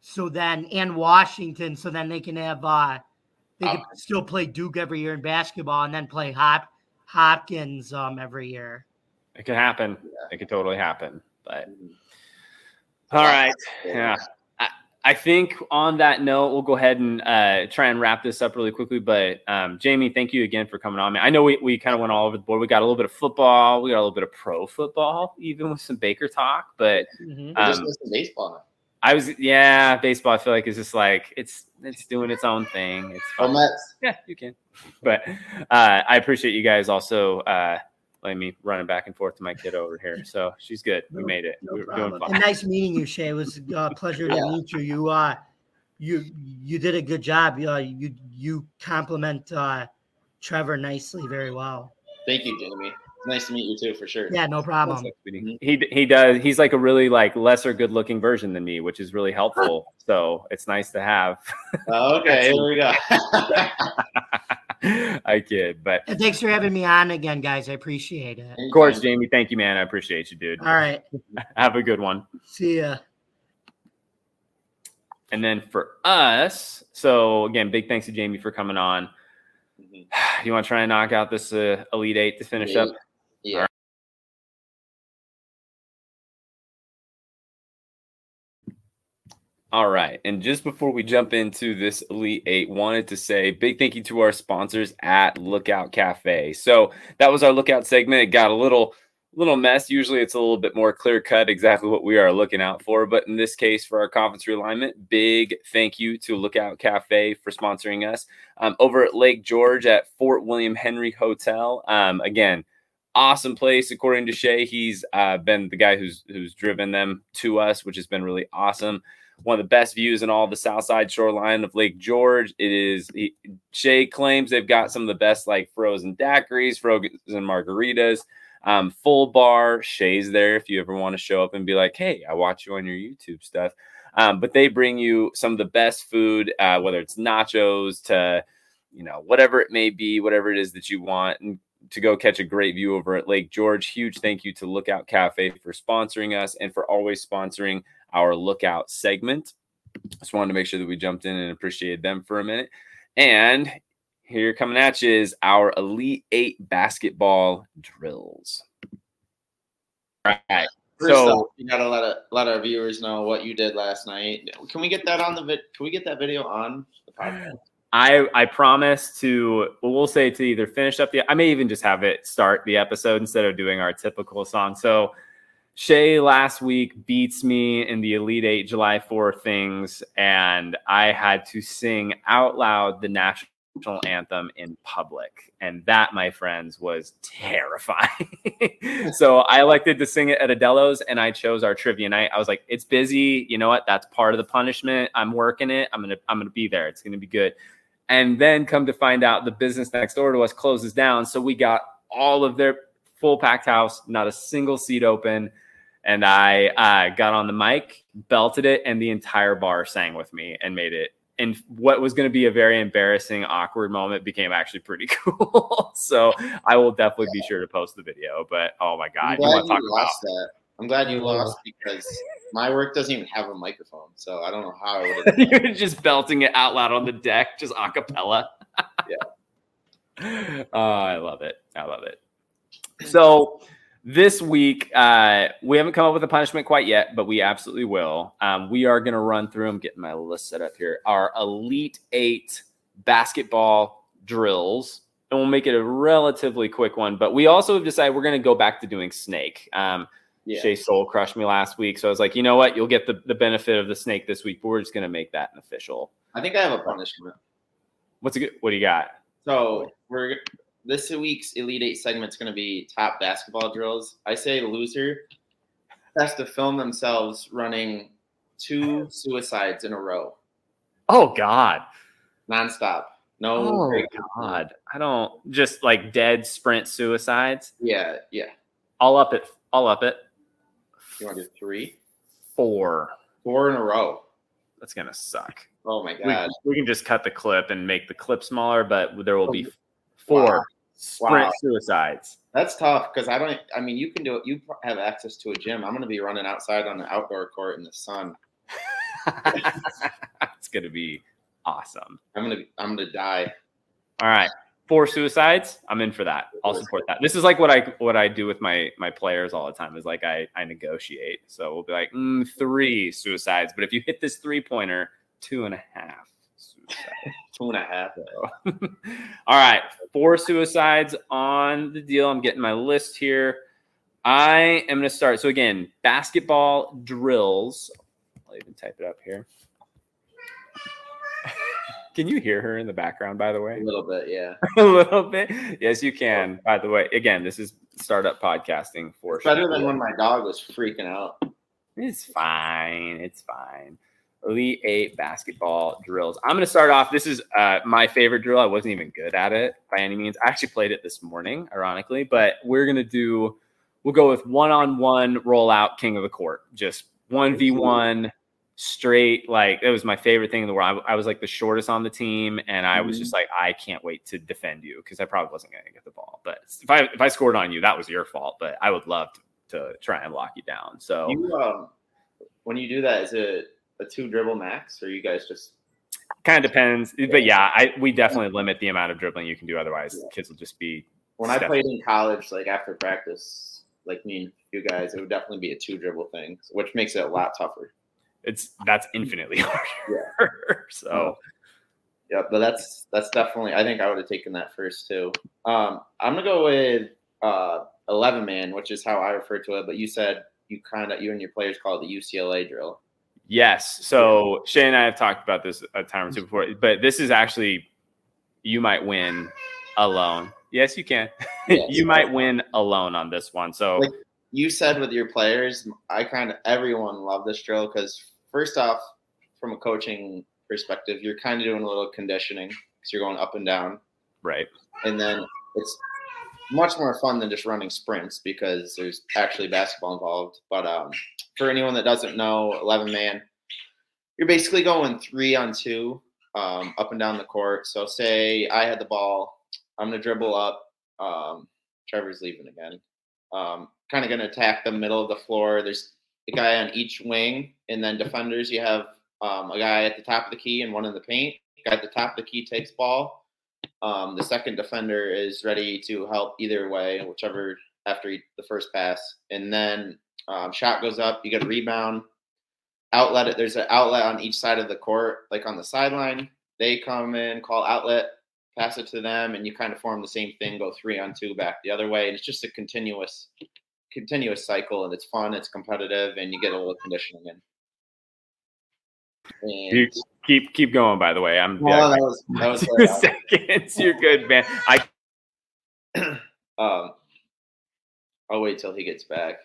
So then, and Washington, so then they can have, uh, they can oh. still play Duke every year in basketball and then play Hop, Hopkins um, every year. It could happen. Yeah. It could totally happen. But all right. Yeah. I, I think on that note, we'll go ahead and uh, try and wrap this up really quickly. But um, Jamie, thank you again for coming on, man. I know we, we kind of went all over the board. We got a little bit of football. We got a little bit of pro football, even with some Baker talk. But mm-hmm. um, just listen to baseball. I was, yeah, baseball, I feel like it's just like, it's, it's doing its own thing. It's fun. Yeah, you can. But uh, I appreciate you guys also uh, letting me running back and forth to my kid over here. So she's good. We made it. No we were problem. doing fine. And nice meeting you, Shay. It was a pleasure yeah. to meet you. You, uh, you, you did a good job. You, uh, you, you compliment uh, Trevor nicely, very well. Thank you, Jamie. Nice to meet you too, for sure. Yeah, no problem. He he does. He's like a really like lesser good looking version than me, which is really helpful. So it's nice to have. Okay, here we go. I kid, but and thanks for having me on again, guys. I appreciate it. Of course, Jamie. Thank you, man. I appreciate you, dude. All right. Have a good one. See ya. And then for us, so again, big thanks to Jamie for coming on. Mm-hmm. You want to try and knock out this uh, Elite Eight to finish Eight. up? Yeah. All right. And just before we jump into this Elite Eight, wanted to say big thank you to our sponsors at Lookout Cafe. So that was our Lookout segment. It got a little little mess. Usually it's a little bit more clear cut exactly what we are looking out for. But in this case, for our conference realignment, big thank you to Lookout Cafe for sponsoring us um, over at Lake George at Fort William Henry Hotel. Um, again, awesome place. According to Shay, he's uh, been the guy who's, who's driven them to us, which has been really awesome. One of the best views in all the south side shoreline of Lake George. It is he, Shay claims they've got some of the best like frozen daiquiris, frozen margaritas, Um, full bar. Shay's there if you ever want to show up and be like, hey, I watch you on your YouTube stuff. Um, but they bring you some of the best food, uh, whether it's nachos to, you know, whatever it may be, whatever it is that you want, and to go catch a great view over at Lake George. Huge thank you to Lookout Cafe for sponsoring us and for always sponsoring our Lookout segment. Just wanted to make sure that we jumped in and appreciated them for a minute. And here coming at you is our Elite Eight basketball drills. All right. First so off, you gotta let, a, let our viewers know what you did last night. Can we get that on the vid? Can we get that video on the podcast? I I promise to. We'll say to either finish up the. I may even just have it start the episode instead of doing our typical song. So Shay last week beats me in the Elite Eight July fourth things, and I had to sing out loud the national anthem in public, and that, my friends, was terrifying. So I elected to sing it at Adello's, and I chose our trivia night. I was like, it's busy, you know what, that's part of the punishment. I'm working it. I'm gonna I'm gonna be there. It's gonna be good. And then come to find out the business next door to us closes down, so we got all of their full packed house, not a single seat open. And I uh, got on the mic, belted it, and the entire bar sang with me and made it. And what was going to be a very embarrassing, awkward moment became actually pretty cool. So I will definitely yeah. be sure to post the video. But, oh, my God. I'm glad you, want to talk you about? lost that. I'm glad you lost because my work doesn't even have a microphone. So I don't know how I would have done. You're just belting it out loud on the deck, just a cappella. yeah. Oh, I love it. I love it. So this week, uh, we haven't come up with a punishment quite yet, but we absolutely will. Um, we are going to run through, I'm getting my list set up here, our Elite Eight basketball drills. And we'll make it a relatively quick one. But we also have decided we're going to go back to doing snake. Um, yeah. Shea Soul crushed me last week. So I was like, you know what? You'll get the, the benefit of the snake this week, but we're just going to make that an official. I think I have a punishment. What's a good, what do you got? So we're this week's Elite Eight segment's going to be top basketball drills. I say loser has to film themselves running two suicides in a row. Oh, God. Nonstop. No. Oh, God. I don't just like dead sprint suicides. Yeah. Yeah. I'll up it. I'll up it. You want to do three? Four. Four in a row. That's going to suck. Oh, my God. We, we can just cut the clip and make the clip smaller, but there will be four wow. sprint wow. suicides. That's tough because I don't – I mean, you can do it. You have access to a gym. I'm going to be running outside on the outdoor court in the sun. It's going to be awesome. I'm going to I'm gonna die. All right. Four suicides. I'm in for that. I'll support that. This is like what I what I do with my my players all the time is like I, I negotiate. So we'll be like, mm, three suicides. But if you hit this three-pointer, two and a half. Two and a half. All right. Four suicides on the deal. I'm getting my list here. I am going to start. So, again, basketball drills. I'll even type it up here. Can you hear her in the background, by the way? A little bit, yeah. A little bit? Yes, you can. By the way, again, this is startup podcasting for it's better sure. than when my dog was freaking out. It's fine. It's fine. Elite Eight basketball drills. I'm going to start off. This is uh, my favorite drill. I wasn't even good at it by any means. I actually played it this morning, ironically, but we're going to do, we'll go with one-on-one rollout king of the court. Just one v one straight. Like, it was my favorite thing in the world. I, I was like the shortest on the team, and I was just like, I can't wait to defend you because I probably wasn't going to get the ball. But if I if I scored on you, that was your fault, but I would love to, to try and lock you down. So you, um, when you do that, is it a two dribble max, or you guys just kind of depends, yeah. But yeah, I we definitely limit the amount of dribbling you can do. Otherwise, yeah. kids will just be. When stepping. I played in college, like after practice, like me and you guys, it would definitely be a two dribble thing, which makes it a lot tougher. It's that's infinitely harder. Yeah. So, yeah, but that's that's definitely. I think I would have taken that first too. Um, I'm gonna go with uh eleven man, which is how I refer to it. But you said you kind of you and your players call it the U C L A drill. Yes. So Shay and I have talked about this a time or two before, but this is actually, you might win alone. Yes, you can. Yes. You might win alone on this one. So like you said with your players, I kind of, everyone loved this drill because first off, from a coaching perspective, you're kind of doing a little conditioning because you're going up and down. Right. And then it's much more fun than just running sprints because there's actually basketball involved. But um, for anyone that doesn't know, eleven man, you're basically going three on two um, up and down the court. So say I had the ball. I'm going to dribble up. Um, Trevor's leaving again. Um, kind of going to attack the middle of the floor. There's a guy on each wing. And then defenders, you have um, a guy at the top of the key and one in the paint. The guy at the top of the key takes ball. Um, the second defender is ready to help either way, whichever after the first pass. And then um, shot goes up. You get a rebound. Outlet. There's an outlet on each side of the court, like on the sideline. They come in, call outlet, pass it to them, and you kind of form the same thing, go three on two back the other way. And it's just a continuous continuous cycle, and it's fun. It's competitive, and you get a little conditioning in. And keep keep going, by the way. I'm well, yeah, that was, that was two seconds. You're good, man. I um I'll wait till he gets back.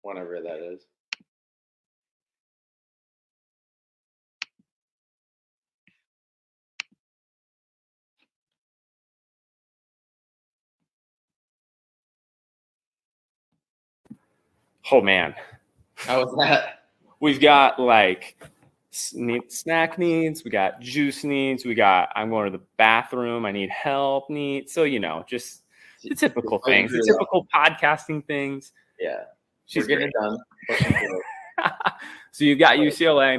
Whenever that is. Oh, man. How was that? We've got, like, sne- snack needs. We got juice needs. We got, I'm going to the bathroom. I need help. Need So, you know, just the typical She's things. The typical up. podcasting things. Yeah. She's We're getting great. It done. So you've got U C L A,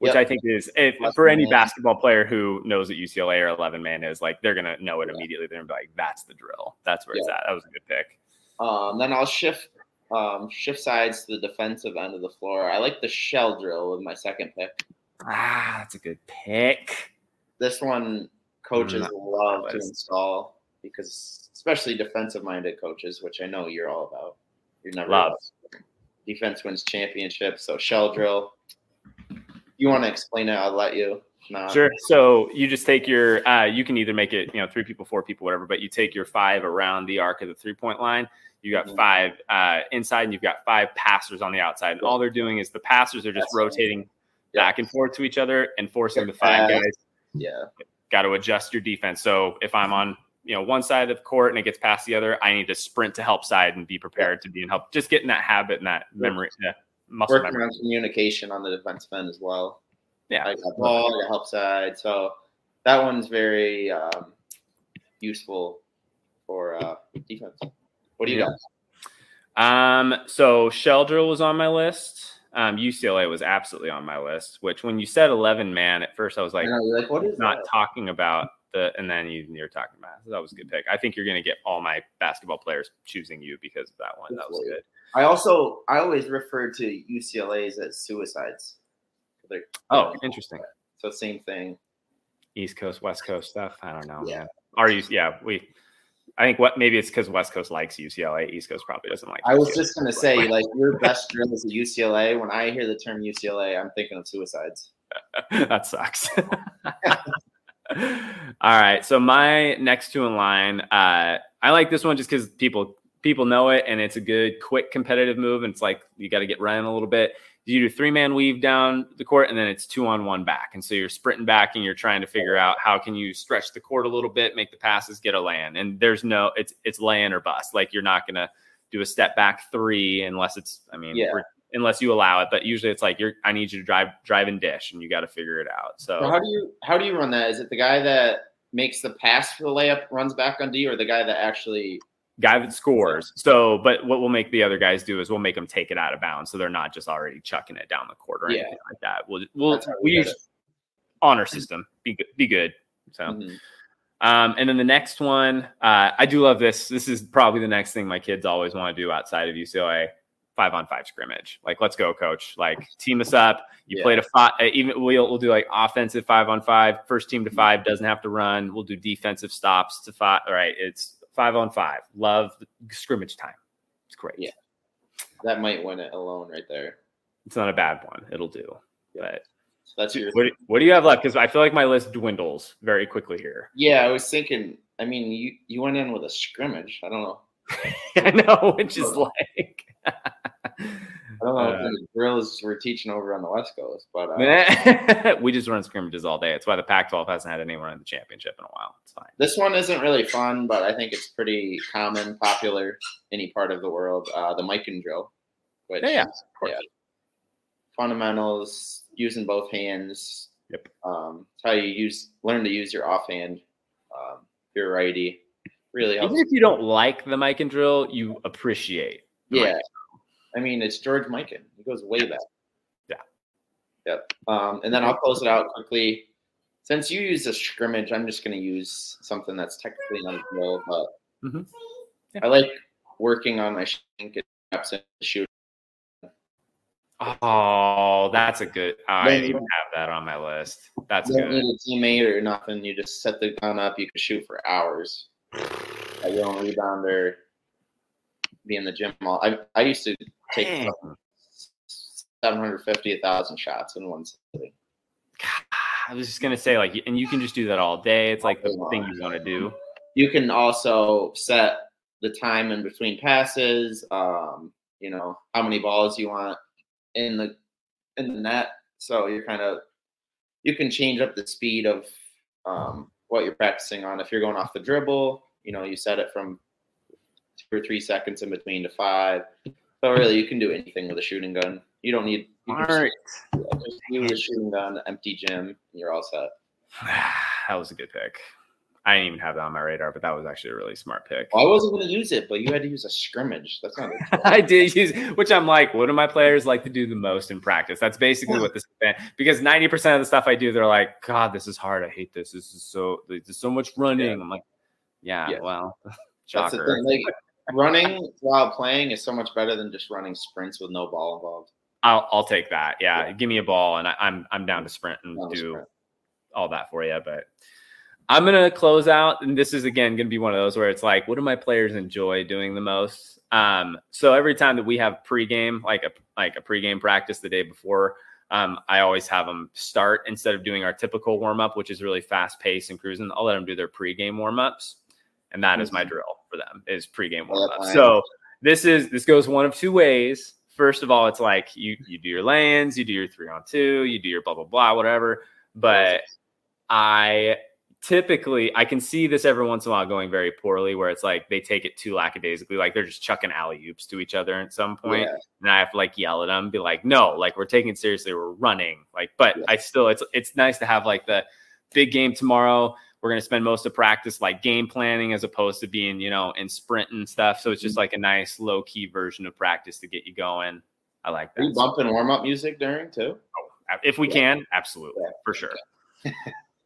which yep. I think is, if, for any man. basketball player who knows what U C L A or eleven-man is, like, they're going to know it yeah. immediately. They're going to be like, that's the drill. That's where yeah. it's at. That was a good pick. Um, then I'll shift. Um, shift sides to the defensive end of the floor. I like the shell drill with my second pick. Ah, that's a good pick. This one coaches mm, love to install. because especially defensive-minded coaches, which I know you're all about. You're never about defense wins championships. So shell drill. You want to explain it? I'll let you. Nah. Sure. So you just take your, uh, you can either make it, you know, three people, four people, whatever, but you take your five around the arc of the three point line. You got mm-hmm. five uh, inside, and you've got five passers on the outside. And all they're doing is the passers are just That's rotating yeah. back and forth to each other and forcing the five guys. Yeah. Got to adjust your defense. So if I'm on, you know, one side of the court and it gets past the other, I need to sprint to help side and be prepared to be in help. Just getting that habit and that memory. Yeah. Muscle Working memory. On communication on the defensive end as well. Yeah, like the ball, the help side. So that one's very um, useful for uh, defense. What do you yeah. got? Um, so shell drill was on my list. Um, U C L A was absolutely on my list. Which when you said eleven man, at first I was like, I know, like what is not that? Talking about the. And then you, you're talking about it. So that was a good pick. I think you're going to get all my basketball players choosing you because of that one. That was good. I also I always refer to U C L A's as suicides. Like, oh, interesting. So same thing. East Coast, West Coast stuff. I don't know. Yeah. Are you? Yeah. We. I think what maybe it's because West Coast likes U C L A. East Coast probably doesn't like. I was U C L A. Just gonna say, like, like your best drill is at U C L A. When I hear the term U C L A, I'm thinking of suicides. That sucks. All right. So my next two in line. Uh, I like this one just because people people know it, and it's a good, quick, competitive move, and it's like you got to get running a little bit. You do three-man weave down the court, and then it's two-on-one back. And so you're sprinting back, and you're trying to figure out how can you stretch the court a little bit, make the passes, get a lay-in. And there's no – it's it's lay-in or bust. Like, you're not going to do a step-back three unless it's – I mean, yeah. unless you allow it. But usually it's like, you're I need you to drive drive and dish, and you got to figure it out. So how do you how do you run that? Is it the guy that makes the pass for the layup, runs back on D, or the guy that actually – guy that scores. So, but what we'll make the other guys do is we'll make them take it out of bounds, so they're not just already chucking it down the court or yeah. anything like that. We'll we'll we use honor system. Be good. Be good. So, mm-hmm. um, and then the next one, uh, I do love this. This is probably the next thing my kids always want to do outside of U C L A. Five on five scrimmage. Like, let's go, coach. Like, team us up. You yeah. played a five. Even we'll we'll do like offensive five on five. First team to five doesn't have to run. We'll do defensive stops to five. All right, it's. Five on five. Love scrimmage time. It's great. Yeah. That might win it alone right there. It's not a bad one. It'll do. Yeah. But so that's your what, what do you have left? Because I feel like my list dwindles very quickly here. Yeah, I was thinking, I mean, you, you went in with a scrimmage. I don't know. I know, which is like I don't know uh, if the drills we're teaching over on the West Coast, but uh, we just run scrimmages all day. It's why the Pac twelve hasn't had anyone in the championship in a while. It's fine. This one isn't really fun, but I think it's pretty common, popular, any part of the world. Uh, the mic and drill, which yeah, yeah, of course. Yeah, fundamentals, using both hands. Yep. Um, it's how you use learn to use your offhand. Um, your righty really helps. Even if you don't like the mic and drill, you appreciate. Yeah. I mean, it's George Mikan. He goes way back. Yeah. Yep. Um, and then I'll close it out quickly. Since you use a scrimmage, I'm just going to use something that's technically not a drill, but mm-hmm. yeah. I like working on my shoot. Oh, that's a good – I didn't even have that on my list. That's good. You don't need a teammate or nothing. You just set the gun up. You can shoot for hours. I don't rebounder. Be in the gym all. I I used to take seven hundred fifty, one thousand shots in one sitting. I was just gonna say, like, and you can just do that all day. It's like the all thing you want to do. You can also set the time in between passes. Um, you know how many balls you want in the in the net. So you're kind of you can change up the speed of um what you're practicing on. If you're going off the dribble, you know you set it from. Or three seconds in between to five. So really, you can do anything with a shooting gun. You don't need you all right. Just use a shooting gun, empty gym, and you're all set. That was a good pick. I didn't even have that on my radar, but that was actually a really smart pick. Well, I wasn't going to use it, but you had to use a scrimmage. That's not. A I did use, which I'm like, what do my players like to do the most in practice? That's basically what this has been. Because ninety percent of the stuff I do, they're like, God, this is hard. I hate this. This is so. There's so much running. Yeah. I'm like, yeah, yeah. well, shocker. That's the thing. Like, running while playing is so much better than just running sprints with no ball involved. I'll I'll take that. Yeah, yeah. Give me a ball and I, I'm I'm down to sprint and down do sprint. All that for you. But I'm going to close out, and this is, again, going to be one of those where it's like, what do my players enjoy doing the most? Um, so every time that we have pregame, like a like a pregame practice the day before, um, I always have them start instead of doing our typical warm-up, which is really fast-paced and cruising. I'll let them do their pregame warm-ups, and that mm-hmm. is my drill for them, is pregame warm-ups. Yeah, so this is this goes one of two ways. First of all, it's like you you do your lands, you do your three-on-two, you do your blah-blah-blah, whatever. But I – typically, I can see this every once in a while going very poorly, where it's like they take it too lackadaisically, like they're just chucking alley-oops to each other at some point. Yeah. And I have to like yell at them and be like, no, like we're taking it seriously, we're running. Like, but yeah. I still, it's it's nice to have like the big game tomorrow. We're going to spend most of practice like game planning as opposed to being, you know, in sprint and stuff. So it's just mm-hmm. like a nice low-key version of practice to get you going. I like that. Are you bumping warm-up music during too? Oh, if we yeah. can, absolutely, yeah. for sure. Okay.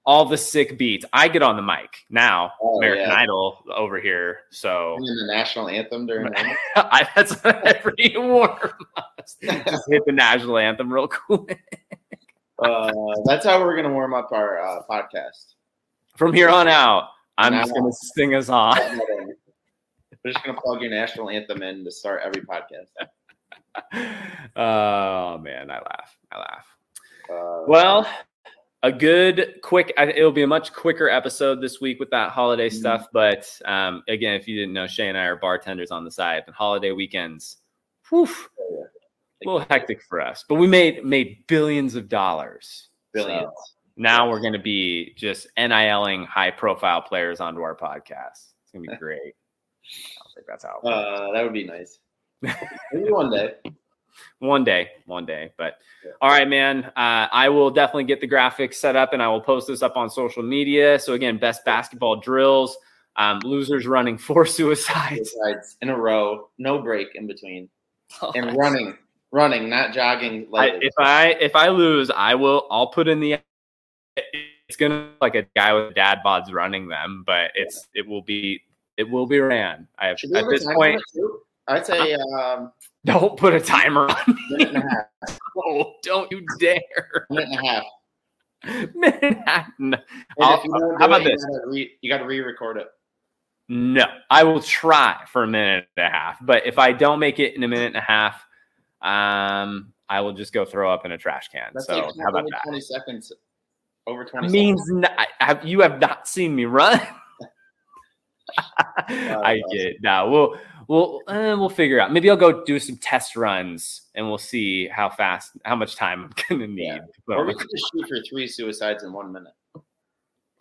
All the sick beats. I get on the mic now. Oh, American yeah. Idol over here. So and the national anthem during the I, that's every warm up. Just hit the national anthem real quick. uh, that's how we're gonna warm up our uh, podcast. From here on out, I'm now just gonna sing us on. We're just gonna plug your national anthem in to start every podcast. Oh man, I laugh. I laugh. Uh, well. A good, quick, it'll be a much quicker episode this week with that holiday mm-hmm. stuff. But um, again, if you didn't know, Shay and I are bartenders on the side. And holiday weekends, whew, oh, yeah. a little hectic for us. But we made made billions of dollars. Billions. So now we're going to be just N I L-ing high-profile players onto our podcast. It's going to be great. I don't think that's how it works. Uh, that would be nice. Maybe one day. One day, one day. But all right, man, uh, I will definitely get the graphics set up and I will post this up on social media. So again, best basketball drills, um, losers running four suicides. suicides in a row, no break in between oh, and nice. running, running, not jogging. I, if I, if I lose, I will, I'll put in the, it's going to like a guy with dad bods running them, but it's, yeah. it will be, it will be ran. I have at this point. I'd say, um, don't put a timer on me. Minute and a half. Oh, don't you dare. Minute and a half. Minute and a half. No. And how about it, this? You got to re- re-record it. No, I will try for a minute and a half. But if I don't make it in a minute and a half, um, I will just go throw up in a trash can. That's so how about that? twenty seconds. Over twenty means seconds. Means have, you have not seen me run. I get it. No, we'll we'll uh, we'll figure out. Maybe I'll go do some test runs and we'll see how fast, how much time I'm gonna need. Yeah. Or we could just shoot for three suicides in one minute.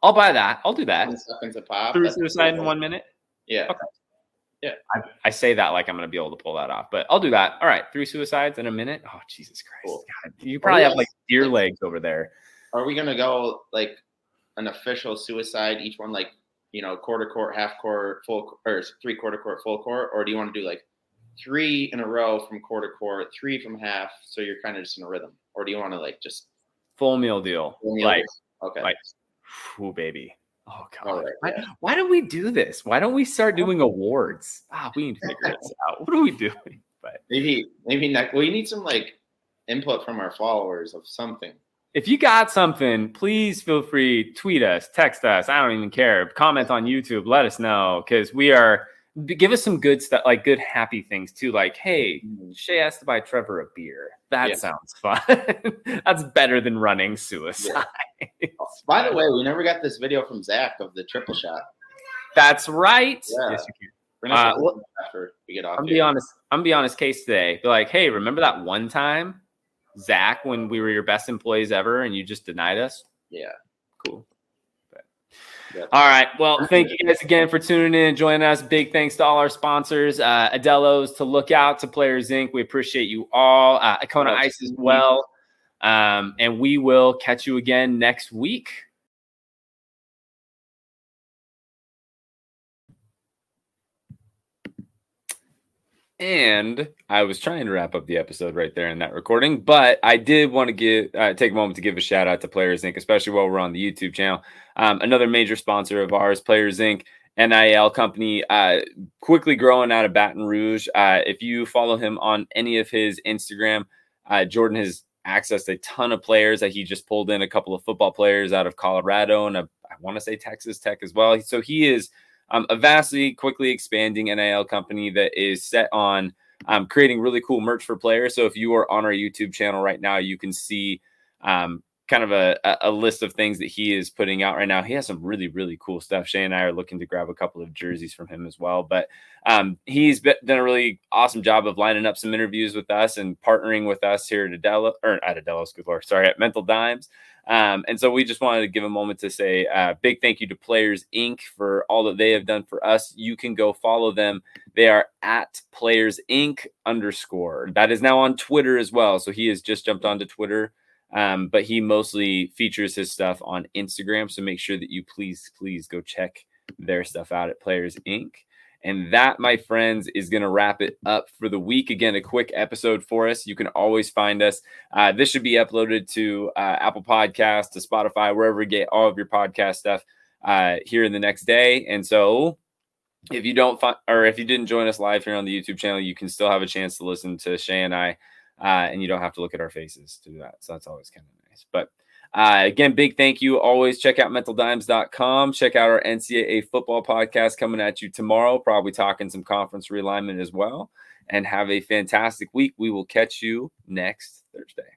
I'll buy that. I'll do that. Seconds a pop. Three suicides in one minute. Yeah. Okay. Yeah. I, I say that like I'm gonna be able to pull that off, but I'll do that. All right, three suicides in a minute. Oh Jesus Christ! Cool. God, you probably have like deer legs over there. Are we gonna go like an official suicide? Each one like. You know, quarter court, half court, full, or three quarter court, full court, or do you want to do like three in a row from quarter court, three from half, so you're kind of just in a rhythm, or do you want to like just full meal deal, full meal like deal. Okay, like, ooh, baby, oh god, right, why, yeah. why do we do this? Why don't we start doing awards? Ah, we need to figure this out. What are we doing? But maybe, maybe not. Well, you need some like input from our followers of something. If you got something, please feel free, tweet us, text us. I don't even care. Comment on YouTube. Let us know because we are – give us some good stuff, like good happy things too. Like, hey, Shay has to buy Trevor a beer. That yeah. sounds fun. That's better than running suicide. Yeah. By the way, we never got this video from Zach of the triple shot. That's right. Yeah. Yes, you can. We're not uh, well, after we get off I'm here. Be honest, I'm be honest case today. Be like, hey, remember that one time? Zach, when we were your best employees ever and you just denied us. Yeah. Cool. But, yeah. All right. Well, thank you guys again for tuning in and joining us. Big thanks to all our sponsors, uh, Adelo's, to Look Out, to Players Incorporated. We appreciate you all. Uh, Icona oh, Ice as well. Um, and we will catch you again next week. And I was trying to wrap up the episode right there in that recording, but I did want to give uh, take a moment to give a shout out to Players Incorporated, especially while we're on the YouTube channel. Um, another major sponsor of ours, Players Incorporated, N I L company, uh, quickly growing out of Baton Rouge. Uh, if you follow him on any of his Instagram, uh, Jordan has accessed a ton of players that he just pulled in a couple of football players out of Colorado and a, I want to say Texas Tech as well. So he is um, a vastly quickly expanding N I L company that is set on um, creating really cool merch for players. So if you are on our YouTube channel right now, you can see um, kind of a, a list of things that he is putting out right now. He has some really, really cool stuff. Shay and I are looking to grab a couple of jerseys from him as well, but um, he's been, done a really awesome job of lining up some interviews with us and partnering with us here at Adela or at Adela School, sorry, at Mental Dimes. Um, and so we just wanted to give a moment to say a uh, big thank you to Players Incorporated for all that they have done for us. You can go follow them. They are at Players Inc underscore. That is now on Twitter as well. So he has just jumped onto Twitter. Um, but he mostly features his stuff on Instagram. So make sure that you please, please go check their stuff out at Players Incorporated. And that, my friends, is going to wrap it up for the week. Again, a quick episode for us. You can always find us. Uh, this should be uploaded to uh, Apple Podcasts, to Spotify, wherever you get all of your podcast stuff uh, here in the next day. And so if you don't fi- or if you didn't join us live here on the YouTube channel, you can still have a chance to listen to Shay and I. Uh, and you don't have to look at our faces to do that. So that's always kind of nice. But uh, again, big thank you. Always check out mental dimes dot com. Check out our N C double A football podcast coming at you tomorrow. Probably talking some conference realignment as well. And have a fantastic week. We will catch you next Thursday.